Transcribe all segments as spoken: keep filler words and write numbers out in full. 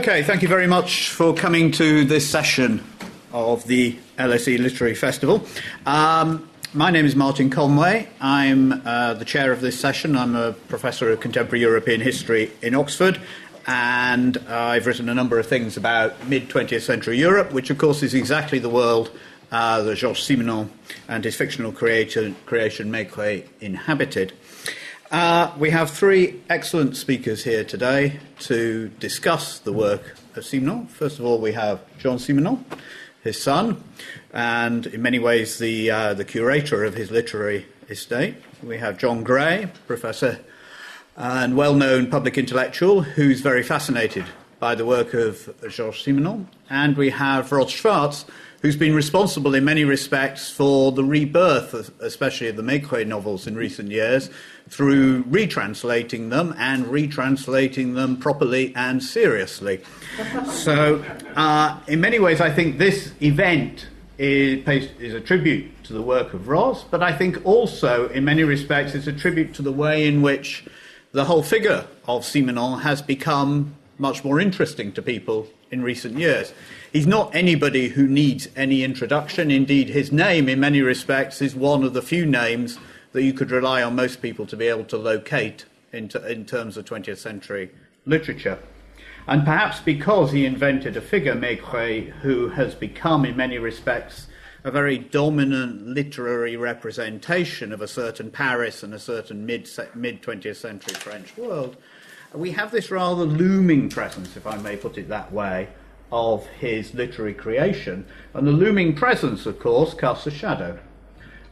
Okay, thank you very much for coming to this session of the L S E Literary Festival. Um, my name is Martin Conway. I'm uh, the chair of this session. I'm a professor of contemporary European history in Oxford, and uh, I've written a number of things about mid-twentieth century Europe, which of course is exactly the world uh, that Georges Simenon and his fictional creation, creation Maigret inhabited. Uh, we have three excellent speakers here today to discuss the work of Simenon. First of all, we have Georges Simenon, his son, and in many ways the, uh, the curator of his literary estate. We have John Gray, professor and well-known public intellectual, who's very fascinated by the work of Georges Simenon. And we have Ros Schwartz, who's been responsible in many respects for the rebirth, especially of the Maigret novels in recent years, through retranslating them and retranslating them properly and seriously. So uh, in many ways, I think this event is, is a tribute to the work of Ros, but I think also in many respects it's a tribute to the way in which the whole figure of Simenon has become much more interesting to people in recent years. He's not anybody who needs any introduction. Indeed, his name, in many respects, is one of the few names that you could rely on most people to be able to locate in, t- in terms of twentieth century literature. And perhaps because he invented a figure, Maigret, who has become, in many respects, a very dominant literary representation of a certain Paris and a certain mid- mid-twentieth century French world, we have this rather looming presence, if I may put it that way, of his literary creation. And the looming presence, of course, casts a shadow.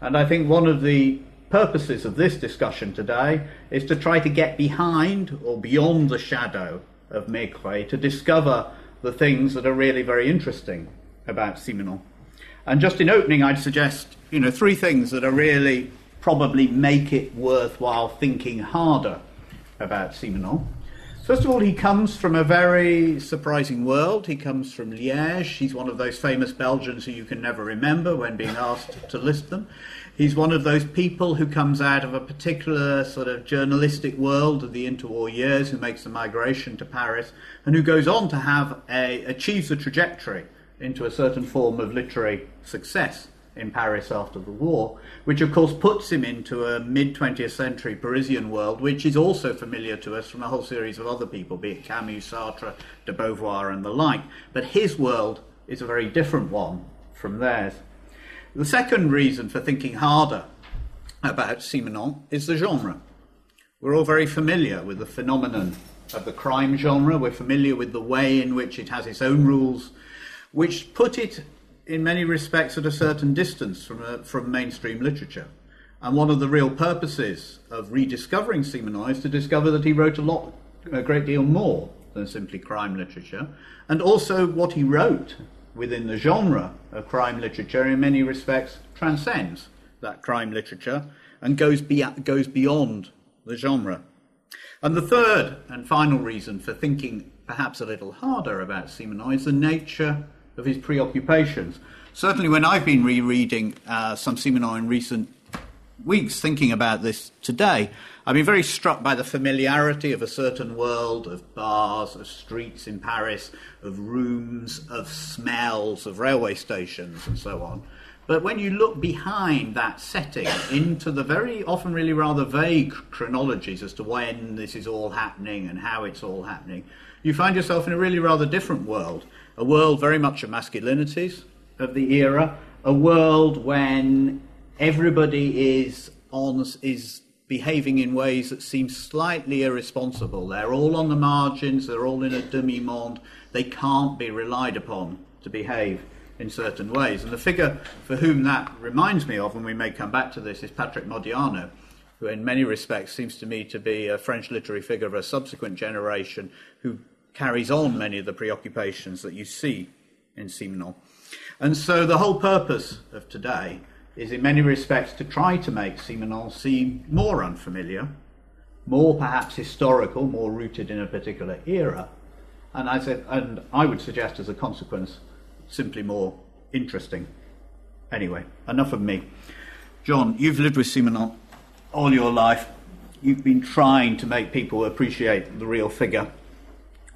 And I think one of the purposes of this discussion today is to try to get behind or beyond the shadow of Maigret, to discover the things that are really very interesting about Simenon. And just in opening, I'd suggest, you know, three things that are really probably make it worthwhile thinking harder about Simenon. First of all, he comes from a very surprising world. He comes from Liège. He's one of those famous Belgians who you can never remember when being asked to list them. He's one of those people who comes out of a particular sort of journalistic world of the interwar years, who makes the migration to Paris, and who goes on to have a, achieves a trajectory into a certain form of literary success in Paris after the war, which of course puts him into a mid-twentieth century Parisian world, which is also familiar to us from a whole series of other people, be it Camus, Sartre, de Beauvoir and the like. But his world is a very different one from theirs. The second reason for thinking harder about Simenon is the genre. We're all very familiar with the phenomenon of the crime genre. We're familiar with the way in which it has its own rules, which put it in many respects at a certain distance from, uh, from mainstream literature. And one of the real purposes of rediscovering Simenon is to discover that he wrote a lot, a great deal more than simply crime literature, and also what he wrote within the genre of crime literature in many respects transcends that crime literature and goes, be- goes beyond the genre. And the third and final reason for thinking perhaps a little harder about Simenon is the nature of his preoccupations. Certainly when I've been rereading uh, some Simenon in recent weeks, thinking about this today, I've been very struck by the familiarity of a certain world of bars, of streets in Paris, of rooms, of smells, of railway stations and so on. But when you look behind that setting into the very often really rather vague chronologies as to when this is all happening and how it's all happening, you find yourself in a really rather different world. A world very much of masculinities of the era, a world when everybody is on, is behaving in ways that seem slightly irresponsible. They're all on the margins, they're all in a demi-monde, they can't be relied upon to behave in certain ways. And the figure for whom that reminds me of, and we may come back to this, is Patrick Modiano, who in many respects seems to me to be a French literary figure of a subsequent generation who carries on many of the preoccupations that you see in Simenon. And so the whole purpose of today is in many respects to try to make Simenon seem more unfamiliar, more perhaps historical, more rooted in a particular era, and I said, and I would suggest as a consequence, simply more interesting. Anyway, enough of me. John, you've lived with Simenon all your life. You've been trying to make people appreciate the real figure.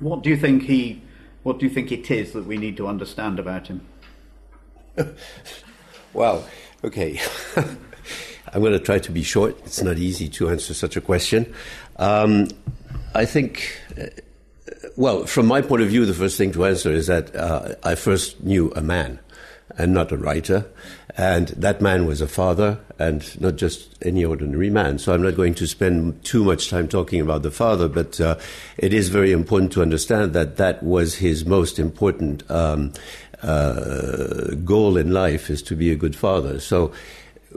What do you think he What do you think it is that we need to understand about him? Well, okay. I'm going to try to be short. It's not easy to answer such a question. Um, I think, uh, well, from my point of view, the first thing to answer is that uh, I first knew a man and not a writer. And that man was a father and not just any ordinary man. So I'm not going to spend too much time talking about the father, but uh, it is very important to understand that that was his most important um, uh, goal in life, is to be a good father. So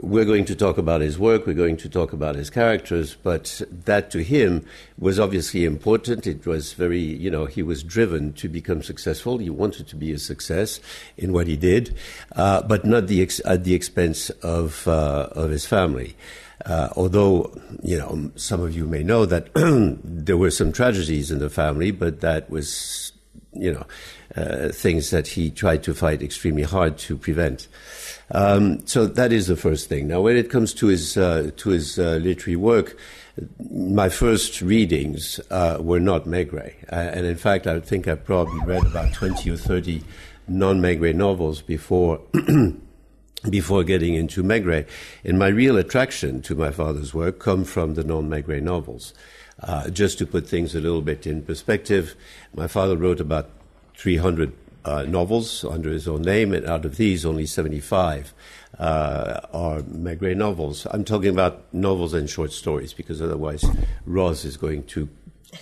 we're going to talk about his work, we're going to talk about his characters, but that to him was obviously important. It was very, you know, he was driven to become successful. He wanted to be a success in what he did, uh, but not the ex- at the expense of uh, of his family. Uh, although, you know, some of you may know that there were some tragedies in the family, but that was, you know, uh, things that he tried to fight extremely hard to prevent. Um, so that is the first thing. Now, when it comes to his uh, to his uh, literary work, my first readings uh, were not Maigret, uh, and in fact, I think I probably read about twenty or thirty non-Maigret novels before before getting into Maigret. And my real attraction to my father's work come from the non-Maigret novels. Uh, just to put things a little bit in perspective, my father wrote about three hundred uh, novels under his own name, and out of these, only seventy-five uh, are Maigret novels. I'm talking about novels and short stories, because otherwise Ros is going to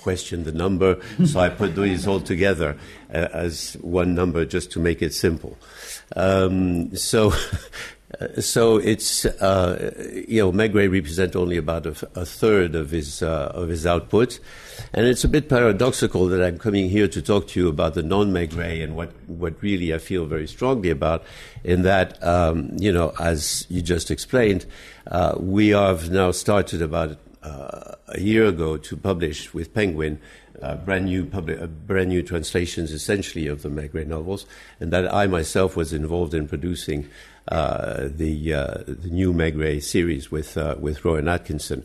question the number, so I put these all together uh, as one number just to make it simple. Um, so... So it's, uh, you know, Maigret represents only about a, a third of his uh, of his output. And it's a bit paradoxical that I'm coming here to talk to you about the non-Maigret and what, what really I feel very strongly about, in that, um, you know, as you just explained, uh, we have now started about uh, a year ago to publish with Penguin Uh, brand new public, uh, brand new translations, essentially, of the Maigret novels, and that I myself was involved in producing uh, the uh, the new Maigret series with uh, with Rowan Atkinson.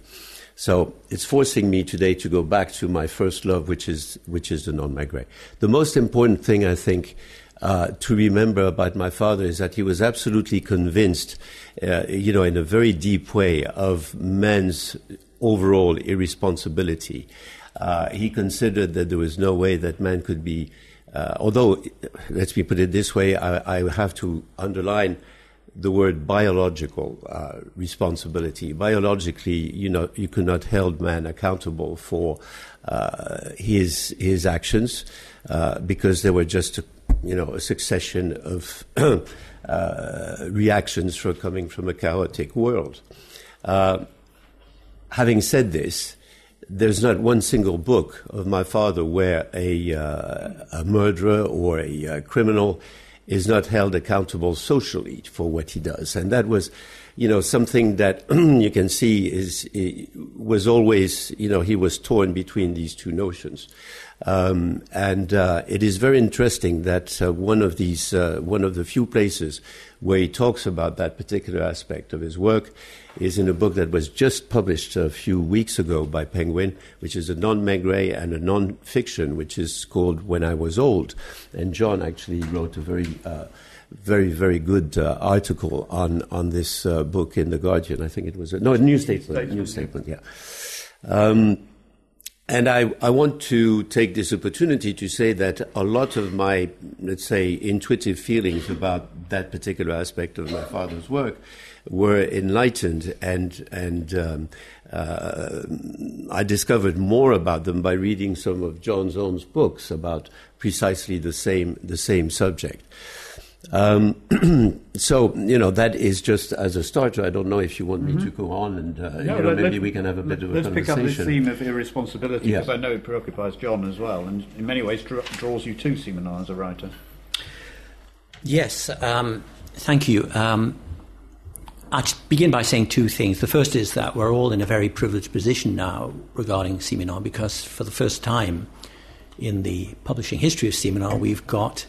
So it's forcing me today to go back to my first love, which is which is the non-Maigret. The most important thing, I think, Uh, to remember about my father is that he was absolutely convinced, uh, you know, in a very deep way, of men's overall irresponsibility. Uh, he considered that there was no way that man could be, uh, although, let me put it this way, I, I have to underline the word biological uh, responsibility. Biologically, you know, you cannot hold man accountable for uh, his his actions uh, because they were just, a, you know, a succession of uh, reactions for coming from a chaotic world. Uh, having said this, there's not one single book of my father where a, uh, a murderer or a uh, criminal is not held accountable socially for what he does. And that was, you know, something that you can see is was always, you know, he was torn between these two notions. Um, and uh, it is very interesting that uh, one of these, uh, one of the few places where he talks about that particular aspect of his work is in a book that was just published a few weeks ago by Penguin, which is a non-Maigret and a non-fiction, which is called When I Was Old. And John actually wrote a very, uh, very, very good uh, article on on this uh, book in The Guardian. I think it was a, no, a New Statesman, New Statesman, yeah. Um, And I, I want to take this opportunity to say that a lot of my, let's say, intuitive feelings about that particular aspect of my father's work were enlightened, and and um, uh, I discovered more about them by reading some of John's own books about precisely the same the same subject. Um, so, you know, that is just as a starter. I don't know if you want me mm-hmm. to go on and, uh, no, you know, maybe we can have a bit of a let's conversation. Let's pick up this theme of irresponsibility, because yes. I know it preoccupies John as well, and in many ways dra- draws you to Simenon as a writer. Yes, um, thank you. Um, I'll begin by saying two things. The first is that we're all in a very privileged position now regarding Simenon, because for the first time in the publishing history of Simenon, we've got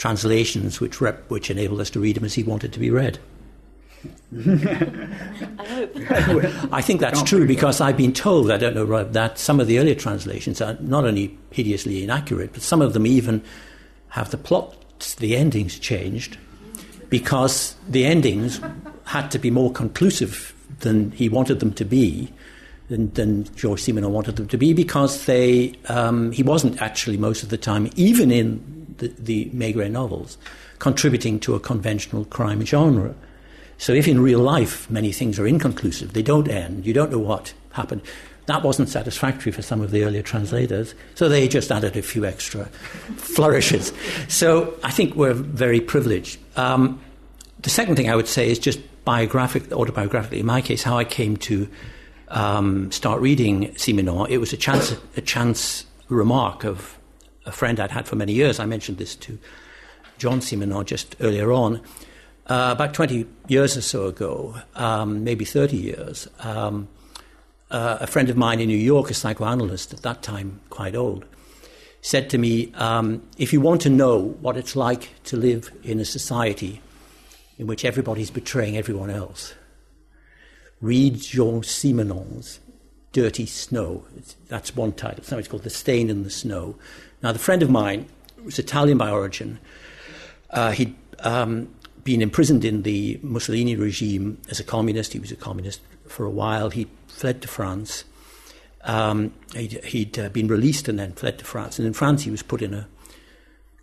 translations which rep, which enabled us to read him as he wanted to be read. I hope. I think that's Can't true because I've been told, I don't know, that some of the earlier translations are not only hideously inaccurate, but some of them even have the plots, the endings changed, because the endings had to be more conclusive than he wanted them to be, than, than Georges Simenon wanted them to be, because they um, he wasn't actually most of the time, even in the, the Maigret novels, contributing to a conventional crime genre. So if in real life many things are inconclusive, they don't end, you don't know what happened, that wasn't satisfactory for some of the earlier translators, so they just added a few extra flourishes. So I think we're very privileged. Um, the second thing I would say is just biographic, autobiographically, in my case, how I came to um, start reading Simenon. It was a chance, a chance remark of a friend I'd had for many years. I mentioned this to John Simenon just earlier on. Uh, about twenty years or so ago, um, maybe thirty years, um, uh, a friend of mine in New York, a psychoanalyst at that time, quite old, said to me, um, if you want to know what it's like to live in a society in which everybody's betraying everyone else, read Georges Simenon's Dirty Snow. It's, that's one title. It's called The Stain in the Snow. Now, the friend of mine was Italian by origin. Uh, he'd... Um, been imprisoned in the Mussolini regime as a communist. He was a communist for a while. He fled to France. Um, he'd he'd uh, been released and then fled to France. And in France, he was put in a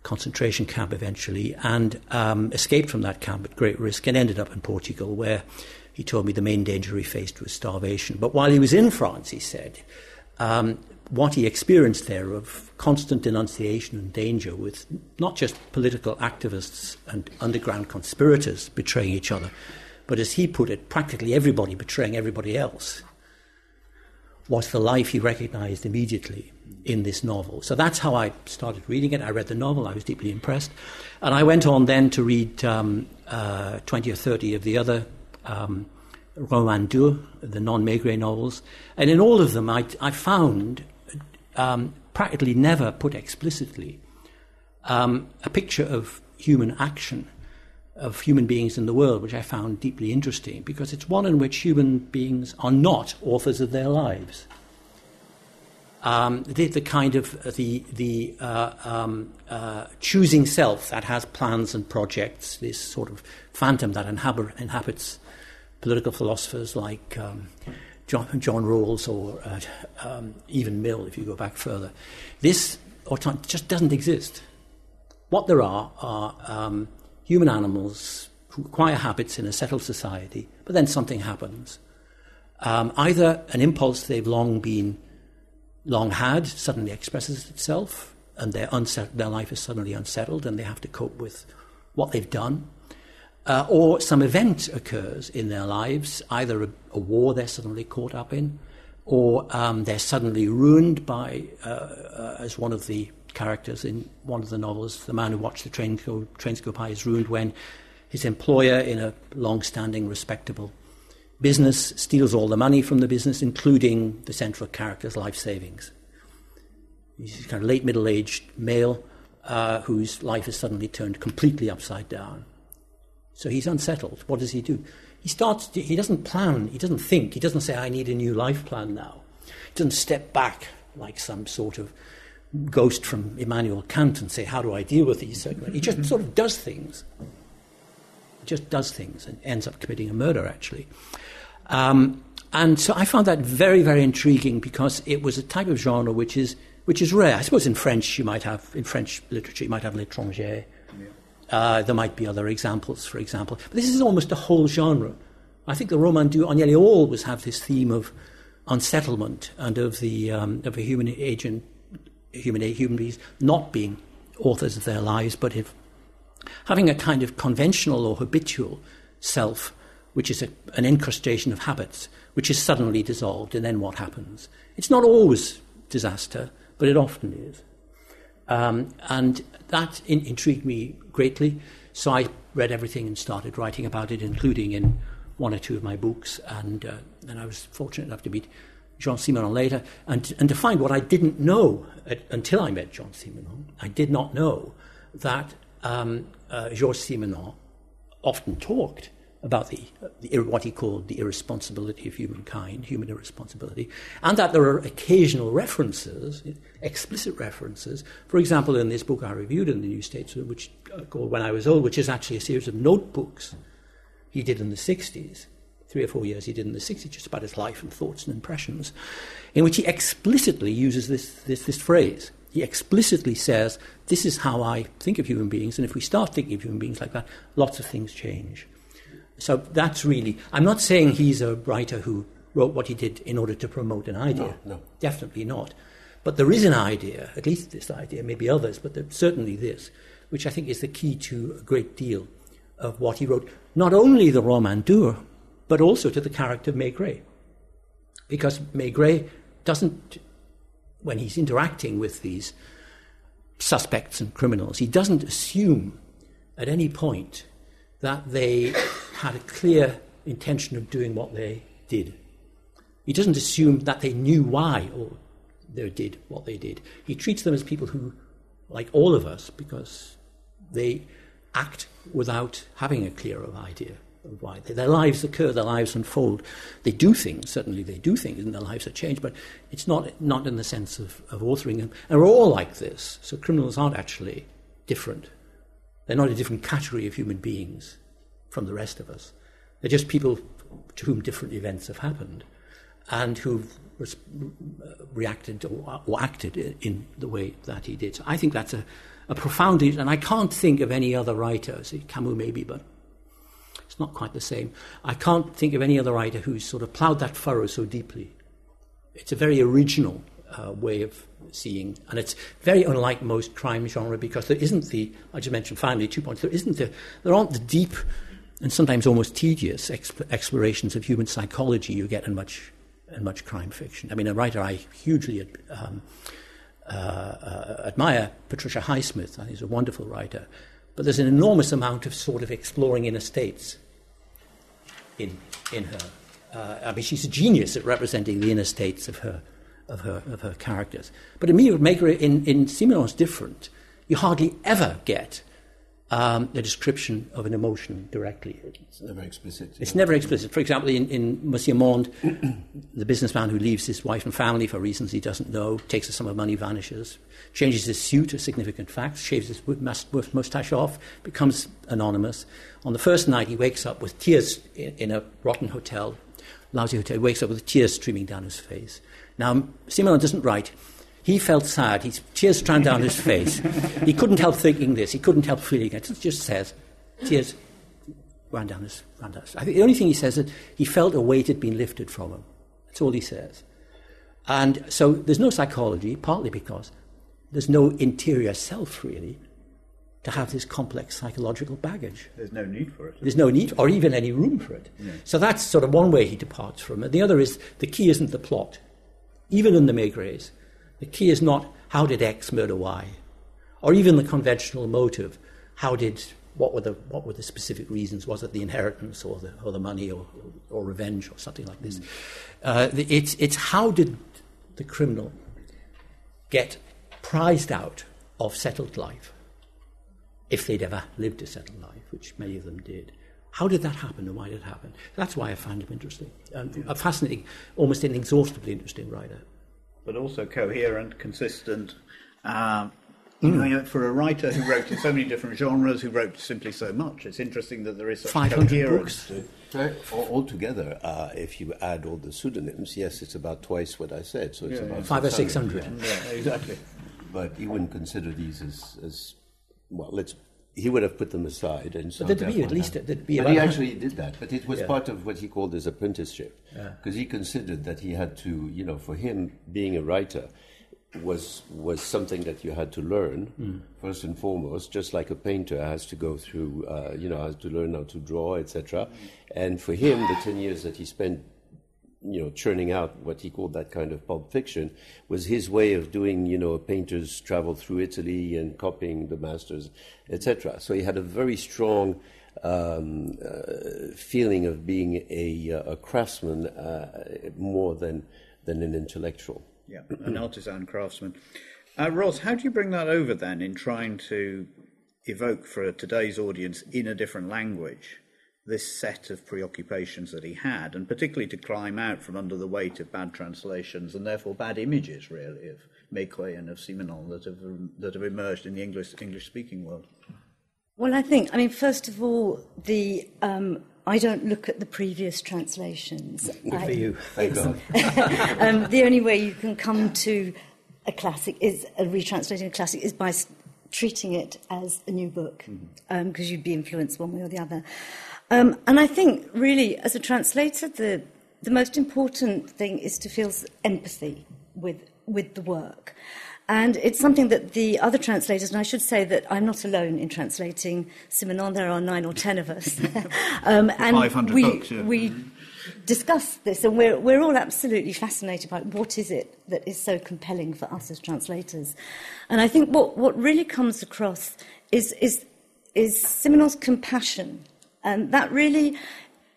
concentration camp eventually and um, escaped from that camp at great risk and ended up in Portugal, where he told me the main danger he faced was starvation. But while he was in France, he said, um, what he experienced there of constant denunciation and danger with not just political activists and underground conspirators betraying each other, but as he put it, practically everybody betraying everybody else, was the life he recognized immediately in this novel. So that's how I started reading it. I read the novel, I was deeply impressed. And I went on then to read um, uh, twenty or thirty of the other um, Rowan Atkinson, the non-Maigret novels. And in all of them, I, I found... Um, practically never put explicitly um, a picture of human action, of human beings in the world, which I found deeply interesting, because it's one in which human beings are not authors of their lives. Um, the, the kind of the, the uh, um, uh, choosing self that has plans and projects, this sort of phantom that inhabit, inhabits political philosophers like... Um, John, John Rawls or uh, um, even Mill, if you go back further. This auto- just doesn't exist. What there are are um, human animals who acquire habits in a settled society, but then something happens. Um, either an impulse they've long been, long had suddenly expresses itself, and their, unset- their life is suddenly unsettled, and they have to cope with what they've done. Uh, or some event occurs in their lives, either a, a war they're suddenly caught up in, or um, they're suddenly ruined by, uh, uh, as one of the characters in one of the novels, the man who watched the train go, trains go by is ruined when his employer in a long-standing, respectable business steals all the money from the business, including the central character's life savings. He's a kind of late middle-aged male uh, whose life is suddenly turned completely upside down. So he's unsettled. What does he do? He starts, he doesn't plan, he doesn't think, he doesn't say, I need a new life plan now. He doesn't step back like some sort of ghost from Immanuel Kant and say, how do I deal with these circumstances? He just sort of does things. He just does things and ends up committing a murder, actually. Um, and so I found that very, very intriguing, because it was a type of genre which is which is rare. I suppose in French you might have, in French literature, you might have l'étranger. Uh, there might be other examples, for example. But this is almost a whole genre. I think the Roman du nearly always have this theme of unsettlement and of the um, of a human agent, human human beings not being authors of their lives, but if, having a kind of conventional or habitual self, which is a, an incrustation of habits, which is suddenly dissolved, and then what happens? It's not always disaster, but it often is. Um, and that in- intrigued me greatly, so I read everything and started writing about it, including in one or two of my books, and uh, and I was fortunate enough to meet Georges Simenon later, and and to find what I didn't know at, until I met Georges Simenon. I did not know that um, uh, Georges Simenon often talked about the, the what he called the irresponsibility of humankind, human irresponsibility, and that there are occasional references, explicit references, for example, in this book I reviewed in the New Statesman, which uh, called When I Was Old, which is actually a series of notebooks he did in the sixties, three or four years he did in the sixties, just about his life and thoughts and impressions, in which he explicitly uses this this, this phrase. He explicitly says, this is how I think of human beings, and if we start thinking of human beings like that, lots of things change. So that's really, I'm not saying he's a writer who wrote what he did in order to promote an idea. No, no. Definitely not. But there is an idea, at least this idea, maybe others, but there, certainly this, which I think is the key to a great deal of what he wrote, not only the roman dur, but also to the character of Maigret. Because Maigret doesn't, when he's interacting with these suspects and criminals, he doesn't assume at any point that they had a clear intention of doing what they did. He doesn't assume that they knew why or they did what they did. He treats them as people who, like all of us, because they act without having a clearer idea of why. They, their lives occur, their lives unfold. They do things, certainly they do things, and their lives are changed, but it's not not in the sense of, of authoring them. And we're all like this, so criminals aren't actually different. They're not a different category of human beings from the rest of us. They're just people to whom different events have happened and who've re- reacted or, or acted in the way that he did. So I think that's a, a profound... And I can't think of any other writer, see, Camus maybe, but it's not quite the same. I can't think of any other writer who's sort of ploughed that furrow so deeply. It's a very original Uh, way of seeing, and it's very unlike most crime genre, because there isn't the, I just mentioned finally two points, there isn't the, there aren't the deep and sometimes almost tedious exp- explorations of human psychology you get in much in much crime fiction. I mean, a writer I hugely ad- um, uh, uh, admire, Patricia Highsmith, I think she's a wonderful writer, but there's an enormous amount of sort of exploring inner states in, in her. Uh, I mean, she's a genius at representing the inner states of her Of her of her characters, but in me, Maigret in in Simenon's different. You hardly ever get um, a description of an emotion directly. It's never explicit. It's yeah. never explicit. For example, in, in Monsieur Monde, the businessman who leaves his wife and family for reasons he doesn't know, takes a sum of money, vanishes, changes his suit, a significant fact, shaves his moustache off, becomes anonymous. On the first night, he wakes up with tears in, in a rotten hotel, lousy hotel. He wakes up with tears streaming down his face. Now, Simenon doesn't write, he felt sad, his tears ran down his face, he couldn't help thinking this, he couldn't help feeling it, it just says, tears ran down his face. I think the only thing he says is that he felt a weight had been lifted from him. That's all he says. And so there's no psychology, partly because there's no interior self, really, to have this complex psychological baggage. There's no need for it. There's no need, or even any room for it. Yeah. So that's sort of one way he departs from it. The other is, the key isn't the plot. Even in the Maigrets, the key is not how did X murder Y, or even the conventional motive. How did what were the what were the specific reasons? Was it the inheritance, or the or the money, or or revenge, or something like this? Mm. Uh, it's it's how did the criminal get prized out of settled life, if they'd ever lived a settled life, which many of them did. How did that happen, and why did it happen? That's why I find him interesting, um, yeah. a fascinating, almost inexhaustibly interesting writer. But also coherent, consistent. Uh, mm. you know, for a writer who wrote in so many different genres, who wrote simply so much, it's interesting that there is such coherence. five hundred books. Altogether, uh, if you add all the pseudonyms, yes, it's about twice what I said. So it's yeah, about yeah. five or six hundred. Yeah, exactly. But you wouldn't consider these as, as well, let's... He would have put them aside, and so. But there'd be at least there'd be. But he actually did that, but it was yeah. part of what he called his apprenticeship, because yeah. he considered that he had to, you know, for him being a writer was was something that you had to learn mm. first and foremost, just like a painter has to go through, uh, you know, has to learn how to draw, et cetera. Mm. And for him, the ten years that he spent, you know, churning out what he called that kind of pulp fiction was his way of doing, you know, a painter's travel through Italy and copying the masters, et cetera. So he had a very strong um, uh, feeling of being a, a craftsman uh, more than than an intellectual. Yeah, an artisan craftsman. Uh, Ros, how do you bring that over then in trying to evoke for today's audience in a different language this set of preoccupations that he had, and particularly to climb out from under the weight of bad translations and therefore bad images, really, of Maigret and of Simenon that have, that have emerged in the English, English-speaking world. Well, I think, I mean, first of all, the... Um, I don't look at the previous translations. Good I, for you, thank God. um, the only way you can come to a classic, is a retranslating a classic, is by treating it as a new book, because mm-hmm. um, you'd be influenced one way or the other. Um, and I think, really, as a translator, the the most important thing is to feel empathy with with the work. And it's something that the other translators, and I should say that I'm not alone in translating Simenon, there are nine or ten of us. um, and five hundred we, books, yeah. we discuss this, and we're, we're all absolutely fascinated by what is it that is so compelling for us as translators. And I think what, what really comes across is, is, is Simenon's compassion. And that really,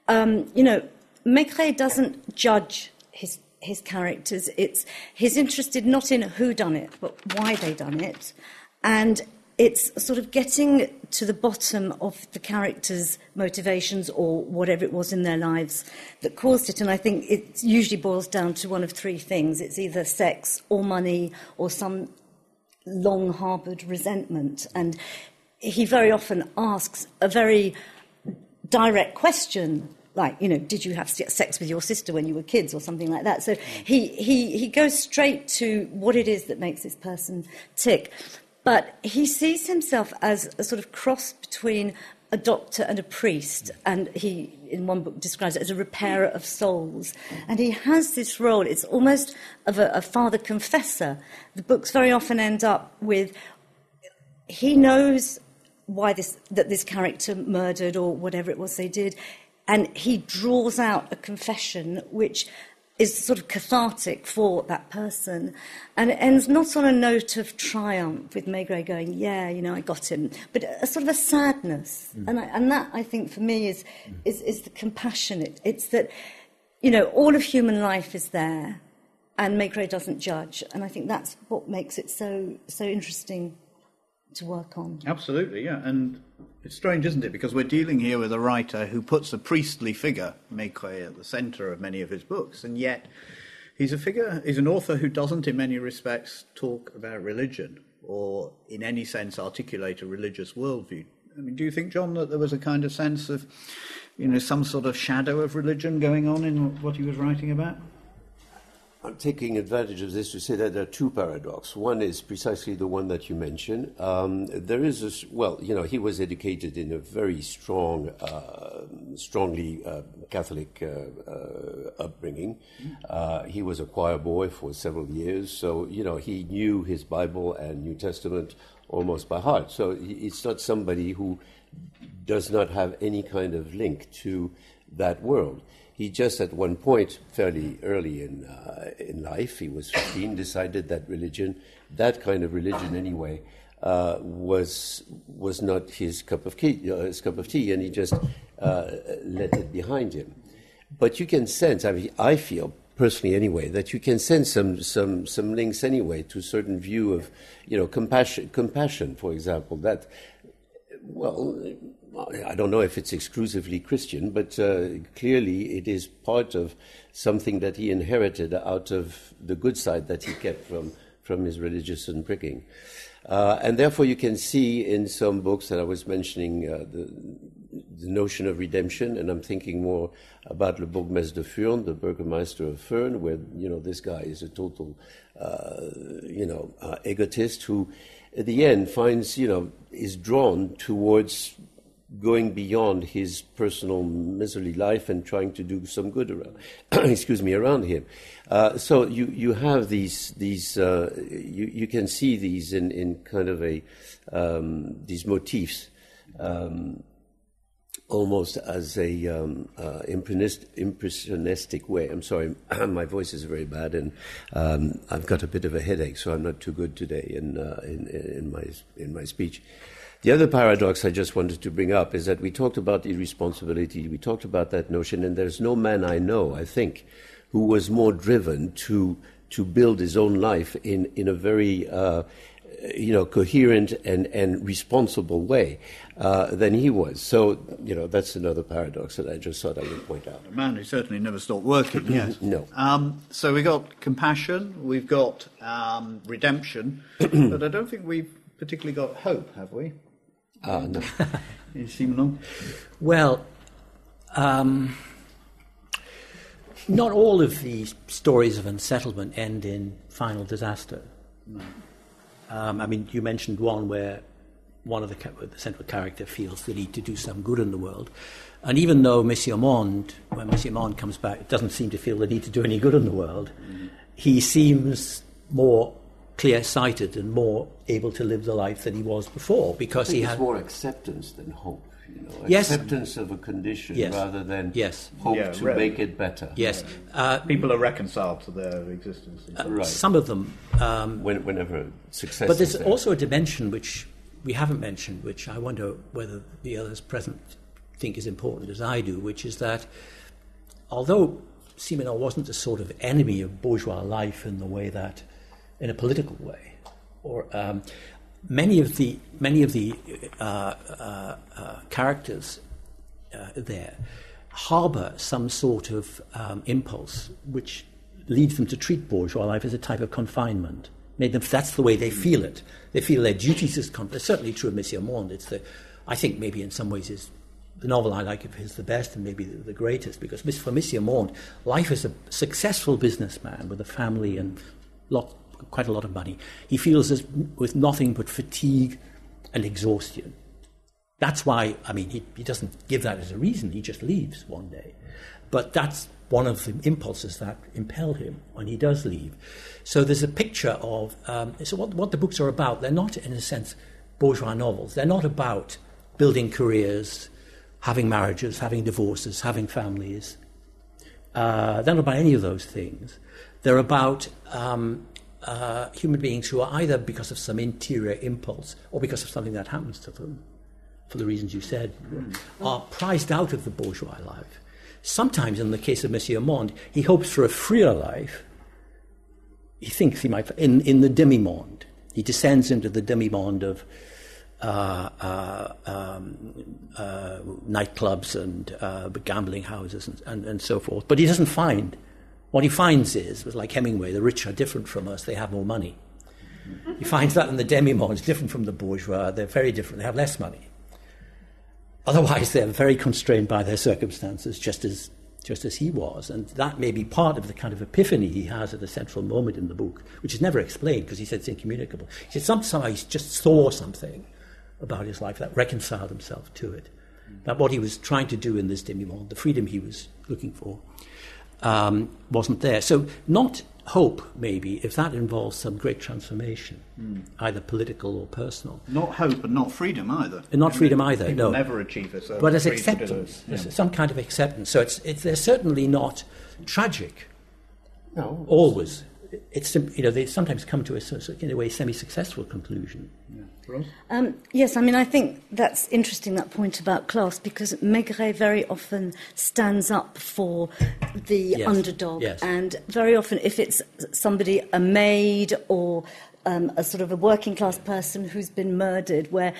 um, you know, Maigret doesn't judge his his characters. It's he's interested not in who done it, but why they done it. And it's sort of getting to the bottom of the characters' motivations or whatever it was in their lives that caused it. And I think it usually boils down to one of three things. It's either sex or money or some long-harboured resentment. And he very often asks a very direct question, like, you know, did you have sex with your sister when you were kids or something like that? So he, he, he goes straight to what it is that makes this person tick. But he sees himself as a sort of cross between a doctor and a priest, and he, in one book, describes it as a repairer of souls. And he has this role, it's almost of a, a father-confessor. The books very often end up with, he knows why this that this character murdered or whatever it was they did, and he draws out a confession which is sort of cathartic for that person. And it ends not on a note of triumph with Maigret going, yeah, you know, I got him, but a sort of a sadness. Mm. And, I, and that, I think, for me, is, mm. is, is the compassion. It, it's that, you know, all of human life is there, and Maigret doesn't judge. And I think that's what makes it so so interesting to work on. Absolutely, yeah. And it's strange, isn't it? Because we're dealing here with a writer who puts a priestly figure, Maigret, at the centre of many of his books, and yet he's a figure, he's an author who doesn't in many respects talk about religion or in any sense articulate a religious worldview. I mean, do you think, John, that there was a kind of sense of, you know, some sort of shadow of religion going on in what he was writing about? I'm taking advantage of this to say that there are two paradoxes. One is precisely the one that you mentioned. Um, there is a, well, you know, he was educated in a very strong, uh, strongly uh, Catholic uh, uh, upbringing. Uh, he was a choir boy for several years, so, you know, he knew his Bible and New Testament almost by heart. So it's not somebody who does not have any kind of link to that world. He just at one point, fairly early in uh, in life, he was fifteen, decided that religion, that kind of religion anyway, uh, was was not his cup of tea, uh, his cup of tea, and he just uh, let it behind him. But you can sense, I mean, I feel personally anyway, that you can sense some some some links anyway to a certain view of, you know, compassion, compassion, for example, that, well, I don't know if it's exclusively Christian, but uh, clearly it is part of something that he inherited out of the good side that he kept from, from his religious upbringing. Uh, and therefore you can see in some books that I was mentioning uh, the, the notion of redemption, and I'm thinking more about Le Bourgmestre de Furnes, the Burgermeister of Furnes, where, you know, this guy is a total, uh, you know, uh, egotist who at the end finds, you know, is drawn towards going beyond his personal miserly life and trying to do some good around, excuse me, around him. Uh, so you, you have these these uh, you you can see these in, in kind of a um, these motifs um, almost as a um, uh, impressionist, impressionistic way. I'm sorry, my voice is very bad, and um, I've got a bit of a headache, so I'm not too good today in uh, in, in my in my speech. The other paradox I just wanted to bring up is that we talked about irresponsibility, we talked about that notion, and there's no man I know, I think, who was more driven to to build his own life in, in a very uh, you know, coherent and, and responsible way uh, than he was. So, you know, that's another paradox that I just thought I would point out. A man who certainly never stopped working, yes. No. Um, so we've got compassion, we've got um, redemption, but I don't think we've particularly got hope, have we? Uh, no. You seem long. Well, um, not all of these stories of unsettlement end in final disaster. No. Um, I mean, you mentioned one where one of the, the central character feels the need to do some good in the world. And even though Monsieur Monde, when Monsieur Monde comes back, doesn't seem to feel the need to do any good in the world, mm. he seems more clear-sighted and more able to live the life that he was before, because I think he had more acceptance than hope. You know, yes. Acceptance of a condition yes. rather than yes. hope yeah, to re- make it better. Yes, uh, people are reconciled to their existence. Uh, right. Some of them, um, when, whenever success. But there's is there. also a dimension which we haven't mentioned, which I wonder whether the others present think is important as I do, which is that although Simenon wasn't a sort of enemy of bourgeois life in the way that, in a political way, or. Um, Many of the many of the uh, uh, uh, characters uh, there harbour some sort of um, impulse which leads them to treat bourgeois life as a type of confinement. Made them, that's the way they feel it. They feel their duties as confinement. It's certainly true of Monsieur Monde. It's the, I think maybe in some ways is the novel I like of his the best and maybe the, the greatest, because for Monsieur Monde, life as a successful businessman with a family and lots. Quite a lot of money. He feels this with nothing but fatigue and exhaustion. That's why, I mean, he, he doesn't give that as a reason. He just leaves one day. But that's one of the impulses that impel him when he does leave. So there's a picture of... Um, so what, what the books are about, they're not, in a sense, bourgeois novels. They're not about building careers, having marriages, having divorces, having families. Uh, they're not about any of those things. They're about... Um, Uh, human beings who are either because of some interior impulse or because of something that happens to them, for the reasons you said, mm. are prized out of the bourgeois life. Sometimes, in the case of Monsieur Monde, he hopes for a freer life. He thinks he might, in, in the demi-monde. He descends into the demi-monde of uh, uh, um, uh, nightclubs and uh, gambling houses and, and, and so forth. But he doesn't find... What he finds is, like Hemingway, the rich are different from us, they have more money. He finds that in the demi-monde, it's different from the bourgeois, they're very different, they have less money. Otherwise, they're very constrained by their circumstances, just as just as he was. And that may be part of the kind of epiphany he has at a central moment in the book, which is never explained, because he said it's incommunicable. He said somehow he just saw something about his life that reconciled himself to it. That what he was trying to do in this demi-monde, the freedom he was looking for, Um, wasn't there. So not hope, maybe, if that involves some great transformation, mm. either political or personal. Not hope and not freedom either. And not I mean, freedom either, no. never achieve it. So but as acceptance, yeah. some kind of acceptance. So it's, it's they're certainly not tragic. No. Always. It's, you know, they sometimes come to a, in a way, semi-successful conclusion. Yeah. Um, yes, I mean, I think that's interesting, that point about class, because Maigret very often stands up for the yes. underdog. Yes. And very often, if it's somebody, a maid or um, a sort of a working-class person who's been murdered, where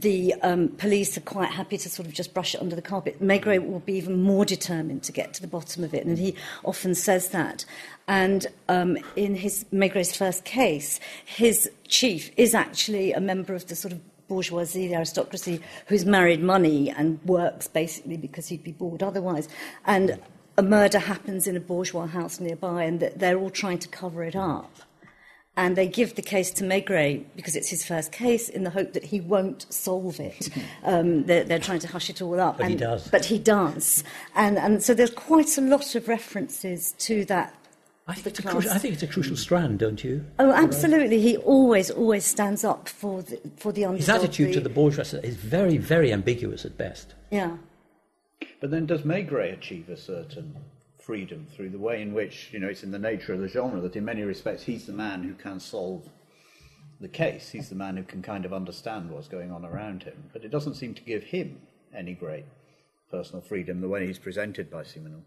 the um, police are quite happy to sort of just brush it under the carpet, Maigret will be even more determined to get to the bottom of it, and he often says that. And um, in his Maigret's first case, his chief is actually a member of the sort of bourgeoisie, the aristocracy, who's married money and works basically because he'd be bored otherwise. And a murder happens in a bourgeois house nearby, and they're all trying to cover it up. And they give the case to Maigret, because it's his first case, in the hope that he won't solve it. Um, they're, they're trying to hush it all up. But and, he does. But he does. And, and so there's quite a lot of references to that. I think, it's a cru- I think it's a crucial strand, don't you? Oh, absolutely. He always, always stands up for the, for the underdog. His attitude the... to the bourgeois is very, very ambiguous at best. Yeah. But then does Maigret achieve a certain freedom through the way in which, you know, it's in the nature of the genre that in many respects he's the man who can solve the case. He's the man who can kind of understand what's going on around him. But it doesn't seem to give him any great personal freedom the way he's presented by Simenon.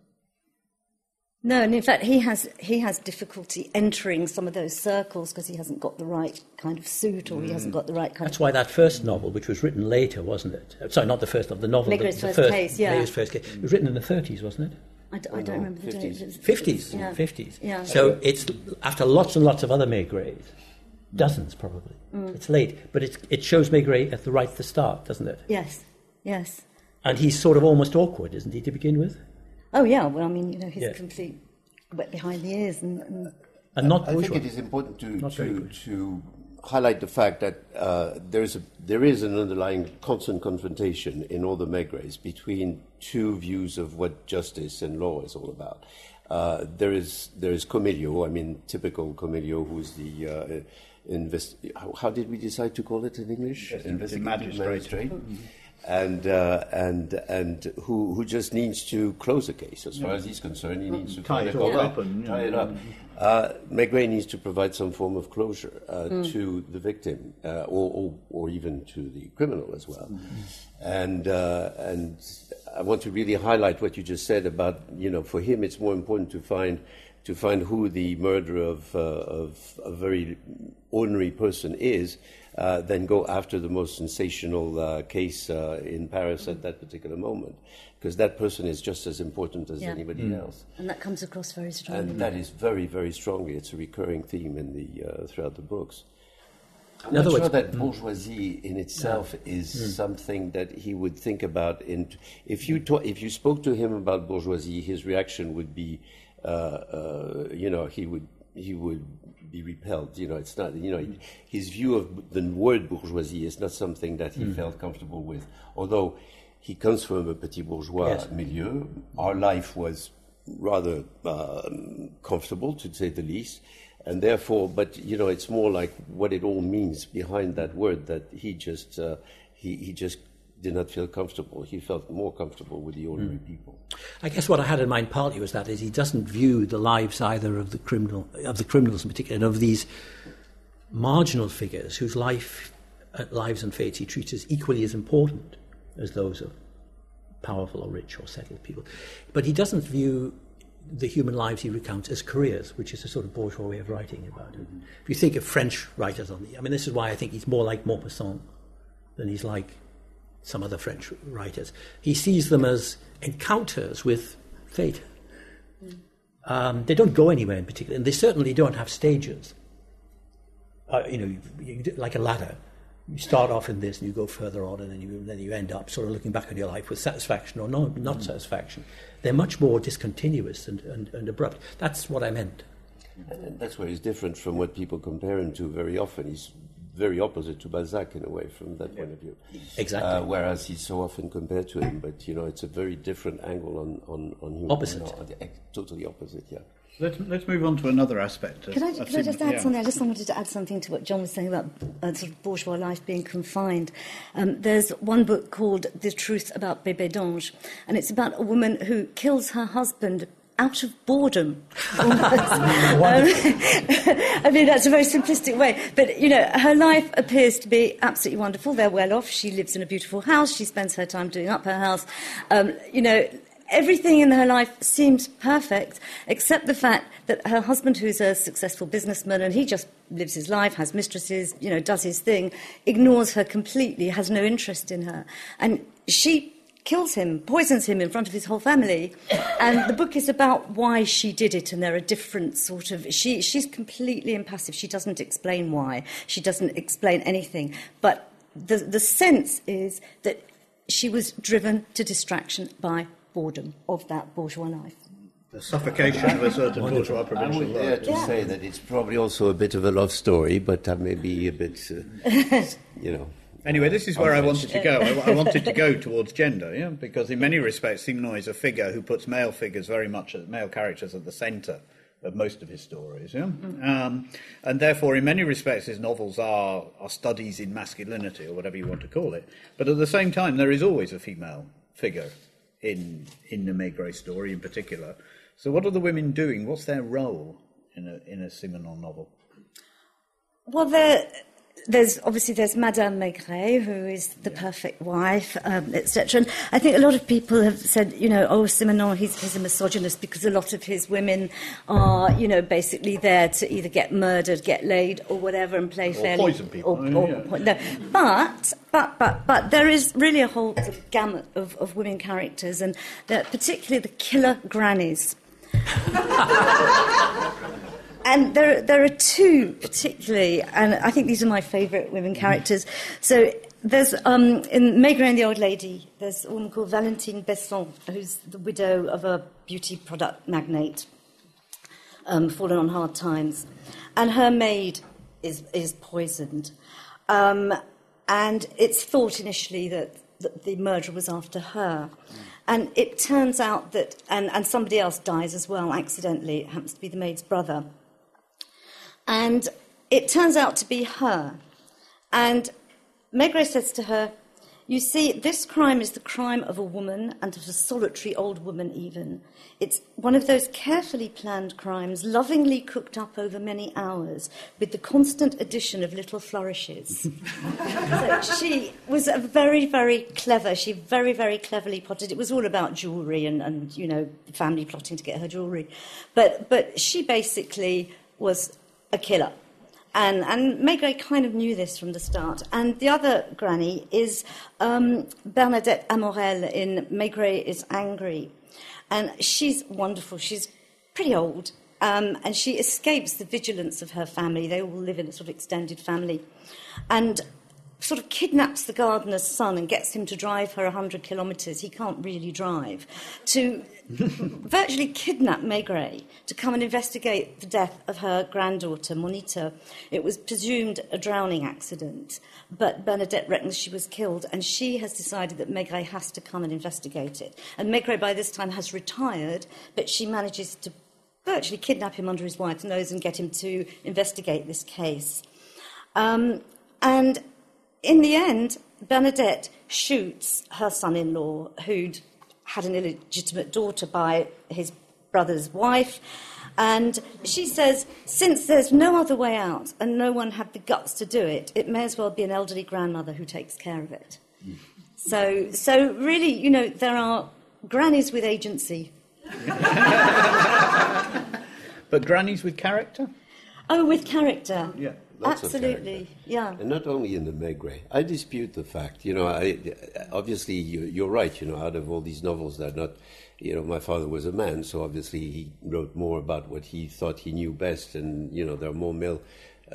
No, and in fact, he has he has difficulty entering some of those circles because he hasn't got the right kind of suit, or mm. he hasn't got the right kind. That's of... why that first novel, which was written later, wasn't it? Sorry, not the first novel, the novel. Maigret's first, first case, yeah. Maigret's first case. It was written in the thirties, wasn't it? I, d- I don't no, remember the fifties. Date. Fifties, yeah. fifties. Yeah. So it's after lots and lots of other Maigrets, dozens probably. Mm. It's late, but it it shows Maigret at the right the start, doesn't it? Yes, yes. And he's sort of almost awkward, isn't he, to begin with? Oh, yeah, well, I mean, you know, he's yeah. complete wet behind the ears. And, and, and not I think it is important to, to, to highlight the fact that uh, there is a, there is an underlying constant confrontation in all the Maigrets between two views of what justice and law is all about. Uh, there is there is Comeliau, I mean, typical Comeliau, who's the... Uh, invest- how, how did we decide to call it in English? Yes, investigative magistrate. magistrate. Mm-hmm. And uh, and and who who just needs to close the case as yeah. far as he's concerned. He needs to tie it all up and tie it up. Uh, Maigret needs to provide some form of closure uh, mm. to the victim, uh, or, or or even to the criminal as well. Mm. And uh, and I want to really highlight what you just said about, you know, for him it's more important to find to find who the murderer of uh, of a very ordinary person is. Uh, then go after the most sensational uh, case uh, in Paris mm. at that particular moment, because that person is just as important as yeah. anybody mm. else. And that comes across very strongly. And that is very, very strongly. It's a recurring theme in the uh, throughout the books. I'm not sure that bourgeoisie in itself yeah. is mm. something that he would think about. In if you ta- if you spoke to him about bourgeoisie, his reaction would be, uh, uh, you know, he would he would. be repelled. You know, it's not, you know, his view of the word bourgeoisie is not something that he mm. felt comfortable with. Although he comes from a petit bourgeois yes. milieu, our life was rather um, comfortable, to say the least, and therefore, but, you know, it's more like what it all means behind that word that he just, uh, he, he just did not feel comfortable. He felt more comfortable with the ordinary mm. people. I guess what I had in mind partly was that is he doesn't view the lives either of the criminal, of the criminals in particular, and of these marginal figures whose life, uh, lives and fates he treats as equally as important as those of powerful or rich or settled people. But he doesn't view the human lives he recounts as careers, which is a sort of bourgeois way of writing about it. Mm-hmm. If you think of French writers on the... I mean, this is why I think he's more like Maupassant than he's like some other French writers. He sees them as encounters with fate. Mm. Um, they don't go anywhere in particular, and they certainly don't have stages. Uh, you know, you, you, like a ladder. You start off in this, and you go further on, and then you then you end up sort of looking back on your life with satisfaction or not, not mm. satisfaction. They're much more discontinuous and, and, and abrupt. That's what I meant. And that's where he's different from what people compare him to very often. He's very opposite to Balzac in a way from that point of view. Exactly. Uh, whereas he's so often compared to him, but, you know, it's a very different angle on, on, on human. Opposite. On, on, totally opposite, yeah. Let's, let's move on to another aspect. Of, could I, could I just add yeah. something? I just wanted to add something to what John was saying about uh, sort of bourgeois life being confined. Um, there's one book called The Truth About Bébé d'Ange, and it's about a woman who kills her husband out of boredom, almost. um, I mean, that's a very simplistic way. But, you know, her life appears to be absolutely wonderful. They're well off. She lives in a beautiful house. She spends her time doing up her house. Um, you know, everything in her life seems perfect, except the fact that her husband, who's a successful businessman, and he just lives his life, has mistresses, you know, does his thing, ignores her completely, has no interest in her. And she kills him, poisons him in front of his whole family. And the book is about why she did it, and there are different sort of... She, she's completely impassive. She doesn't explain why. She doesn't explain anything. But the, the sense is that she was driven to distraction by boredom of that bourgeois life. The suffocation of a certain bourgeois provincial life. I would dare to yeah. say that it's probably also a bit of a love story, but uh, maybe a bit, uh, you know... Anyway, this is where I wanted to go. I, I wanted to go towards gender, yeah, because in many respects, Simenon is a figure who puts male figures very much, male characters at the centre of most of his stories, yeah, mm-hmm. um, and therefore, in many respects, his novels are are studies in masculinity or whatever you want to call it. But at the same time, there is always a female figure in in the Maigret story, in particular. So, what are the women doing? What's their role in a in a Simenon novel? Well, they're There's obviously there's Madame Maigret, who is the perfect wife, um, et cetera. And I think a lot of people have said, you know, oh, Simenon, he's, he's a misogynist because a lot of his women are, you know, basically there to either get murdered, get laid, or whatever, and play or fairly. Or poison people. Or, or, yeah. or, no. But, but, but, but there is really a whole sort of gamut of, of women characters, and particularly the killer grannies. And there, there are two particularly, and I think these are my favourite women characters. So there's, um, in Maigret and the Old Lady, there's a woman called Valentine Besson, who's the widow of a beauty product magnate, um, fallen on hard times. And her maid is, is poisoned. Um, and it's thought initially that, that the murderer was after her. And it turns out that, and, and somebody else dies as well, accidentally. It happens to be the maid's brother. And it turns out to be her. And Maigret says to her, you see, this crime is the crime of a woman, and of a solitary old woman even. It's one of those carefully planned crimes, lovingly cooked up over many hours, with the constant addition of little flourishes. So she was a very, very clever, she very, very cleverly plotted. It was all about jewellery and, and, you know, family plotting to get her jewellery. But, but she basically was a killer. And, and Maigret kind of knew this from the start. And the other granny is um, Bernadette Amorel in Maigret is Angry. And she's wonderful. She's pretty old. Um, and she escapes the vigilance of her family. They all live in a sort of extended family. And sort of kidnaps the gardener's son and gets him to drive her one hundred kilometres. He can't really drive. To virtually kidnap Maigret to come and investigate the death of her granddaughter, Monita. It was presumed a drowning accident, but Bernadette reckons she was killed, and she has decided that Maigret has to come and investigate it. And Maigret, by this time, has retired, but she manages to virtually kidnap him under his wife's nose and get him to investigate this case. Um, and... In the end, Bernadette shoots her son-in-law, who'd had an illegitimate daughter by his brother's wife, and she says, since there's no other way out and no one had the guts to do it, it may as well be an elderly grandmother who takes care of it. Mm. So, so really, you know, there are grannies with agency. But grannies with character? Oh, with character. Yeah. Lots Absolutely, yeah. And not only in the Maigret. I dispute the fact. You know, I, obviously, you, you're right, you know, out of all these novels that are not, you know, my father was a man, so obviously he wrote more about what he thought he knew best, and, you know, there are more male,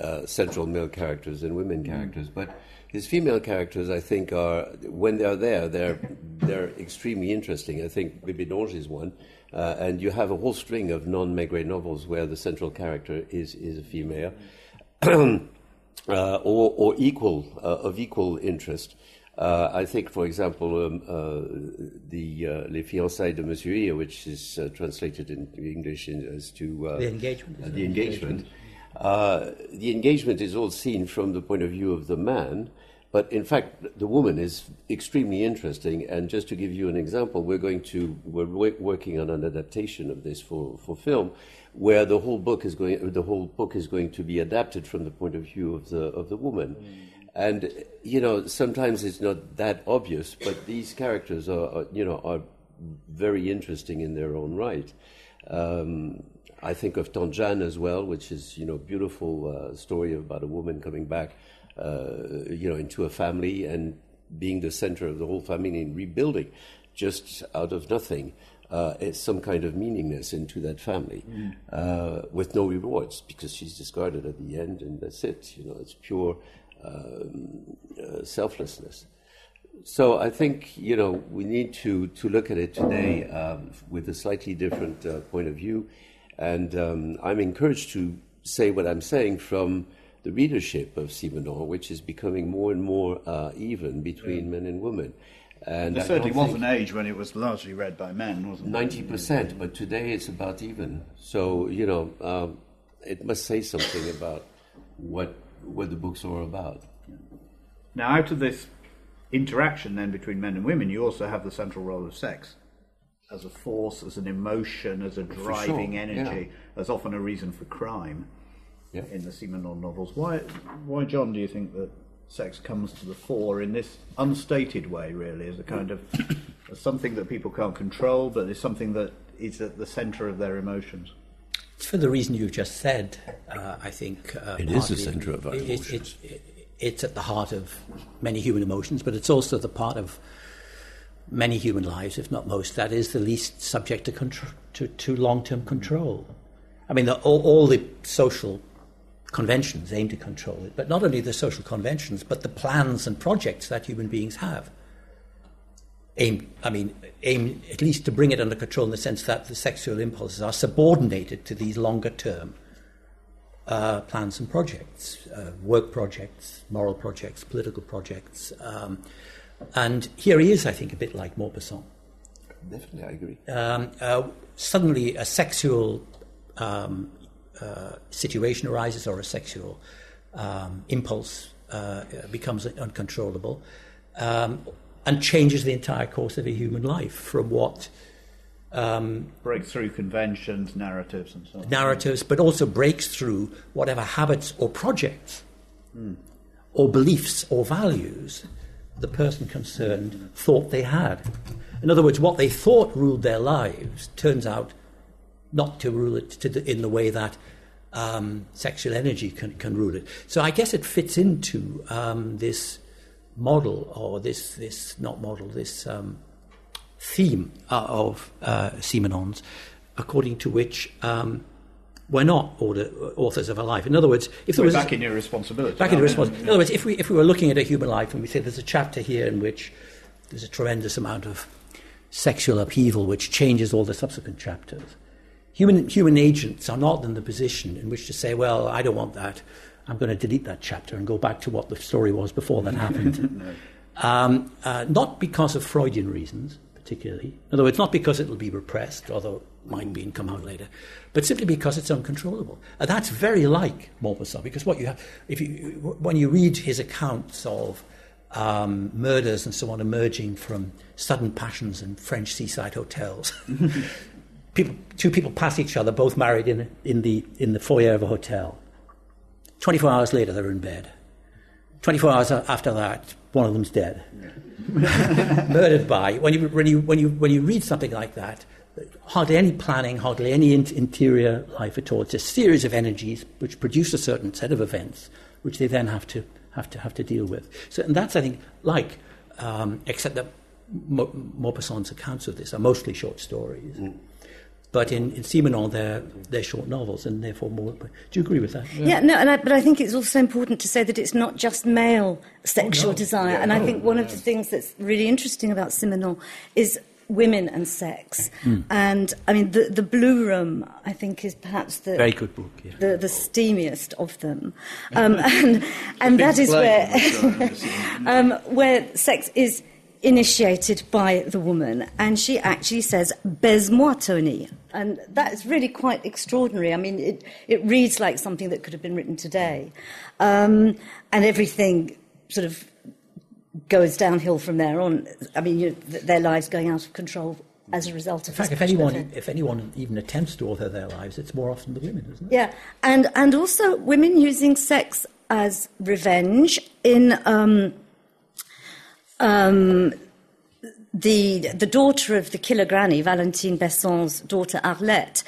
uh, central male characters than women characters. But his female characters, I think, are, when they're there, they're they're extremely interesting. I think Bébidange is one. Uh, and you have a whole string of non-Maigret novels where the central character is, is a female. Uh, or, or equal, uh, of equal interest. Uh, I think, for example, um, uh, the uh, Les Fiançailles de Monsieur Hire, which is uh, translated into English in, as to uh, the engagement. Uh, the engagement. Uh, the engagement is all seen from the point of view of the man, but in fact, the woman is extremely interesting. And just to give you an example, we're going to we're w- working on an adaptation of this for, for film, where the whole book is going, the whole book is going to be adapted from the point of view of the of the woman, mm. and you know sometimes it's not that obvious, but these characters are, are you know are very interesting in their own right. Um, I think of Tanjane as well, which is you know beautiful uh, story about a woman coming back, uh, you know into a family and being the center of the whole family and rebuilding, just out of nothing. Uh, it's some kind of meaningless into that family, mm. uh, with no rewards because she's discarded at the end, and that's it. You know, it's pure um, uh, selflessness. So I think you know we need to, to look at it today um, with a slightly different uh, point of view, and um, I'm encouraged to say what I'm saying from the readership of Simenon, which is becoming more and more uh, even between yeah. men and women. And there certainly was an age when it was largely read by men, wasn't it? ninety percent, but today it's about even. So, you know, um, it must say something about what what the books are about. Now, out of this interaction then between men and women, you also have the central role of sex as a force, as an emotion, as a driving For sure, energy, yeah. as often a reason for crime. yeah. in the Simenon novels. Why, why, John, do you think that sex comes to the fore in this unstated way, really, as a kind of as something that people can't control, but is something that is at the centre of their emotions? It's for the reason you've just said, uh, I think. Uh, it is the centre of our emotions. It, it, it, it's at the heart of many human emotions, but it's also the part of many human lives, if not most, that is the least subject to contr- to, to long-term control. I mean, the, all, all the social conventions aim to control it, but not only the social conventions, but the plans and projects that human beings have aim, I mean, aim at least to bring it under control in the sense that the sexual impulses are subordinated to these longer-term uh, plans and projects, uh, work projects, moral projects, political projects, um, and here he is, I think, a bit like Maupassant. Definitely, I agree. Um, uh, suddenly a sexual um, uh, situation arises, or a sexual um, impulse uh, becomes uncontrollable, um, and changes the entire course of a human life from what... Um, breaks through conventions, narratives and so on. Narratives, but also breaks through whatever habits or projects mm. or beliefs or values the person concerned thought they had. In other words, what they thought ruled their lives turns out not to rule it to the, in the way that um, sexual energy can, can rule it. So I guess it fits into um, this model, or this, this not model, this um, theme uh, of uh, Simenon's, according to which um, we're not order, authors of our life. In other words, if there we're was back in irresponsibility, back in irresponsibility. In other words, if we if we were looking at a human life and we say there's a chapter here in which there's a tremendous amount of sexual upheaval which changes all the subsequent chapters, human human agents are not in the position in which to say, well, I don't want that. I'm going to delete that chapter and go back to what the story was before that happened. no. um, uh, not because of Freudian reasons, particularly. In other words, not because it will be repressed, although might be and come out later, but simply because it's uncontrollable. And that's very like Maupassant, because what you have, if you, when you read his accounts of um, murders and so on emerging from sudden passions in French seaside hotels, people, two people pass each other, both married in in the in the foyer of a hotel. Twenty-four hours later, they're in bed. Twenty-four hours after that, one of them's dead, yeah. murdered by. When you when you when you when you read something like that. Hardly any planning, hardly any interior life at all. It's a series of energies which produce a certain set of events, which they then have to have to have to deal with. So, and that's, I think, like, um, except that Maupassant's accounts of this are mostly short stories, mm. but in, in Simenon they're they're short novels, and therefore more. Do you agree with that? Yeah, yeah no, and I, but I think it's also important to say that it's not just male sexual oh, no. desire, yeah, and no, I think one no. of the things that's really interesting about Simenon is women and sex. Mm. And I mean, the, the Blue Room, I think, is perhaps the very good book, yeah. the, the steamiest of them, um, and and that is where um, where sex is initiated by the woman, and she actually says, "Baise-moi, Tony," and that is really quite extraordinary. I mean, it it reads like something that could have been written today, um, and everything sort of goes downhill from there on. I mean, you, their lives going out of control as a result of. In fact, if anyone, event. if anyone even attempts to author their lives, it's more often the women, isn't it? Yeah, and and also women using sex as revenge in um, um, the the daughter of the killer granny, Valentine Besson's daughter Arlette.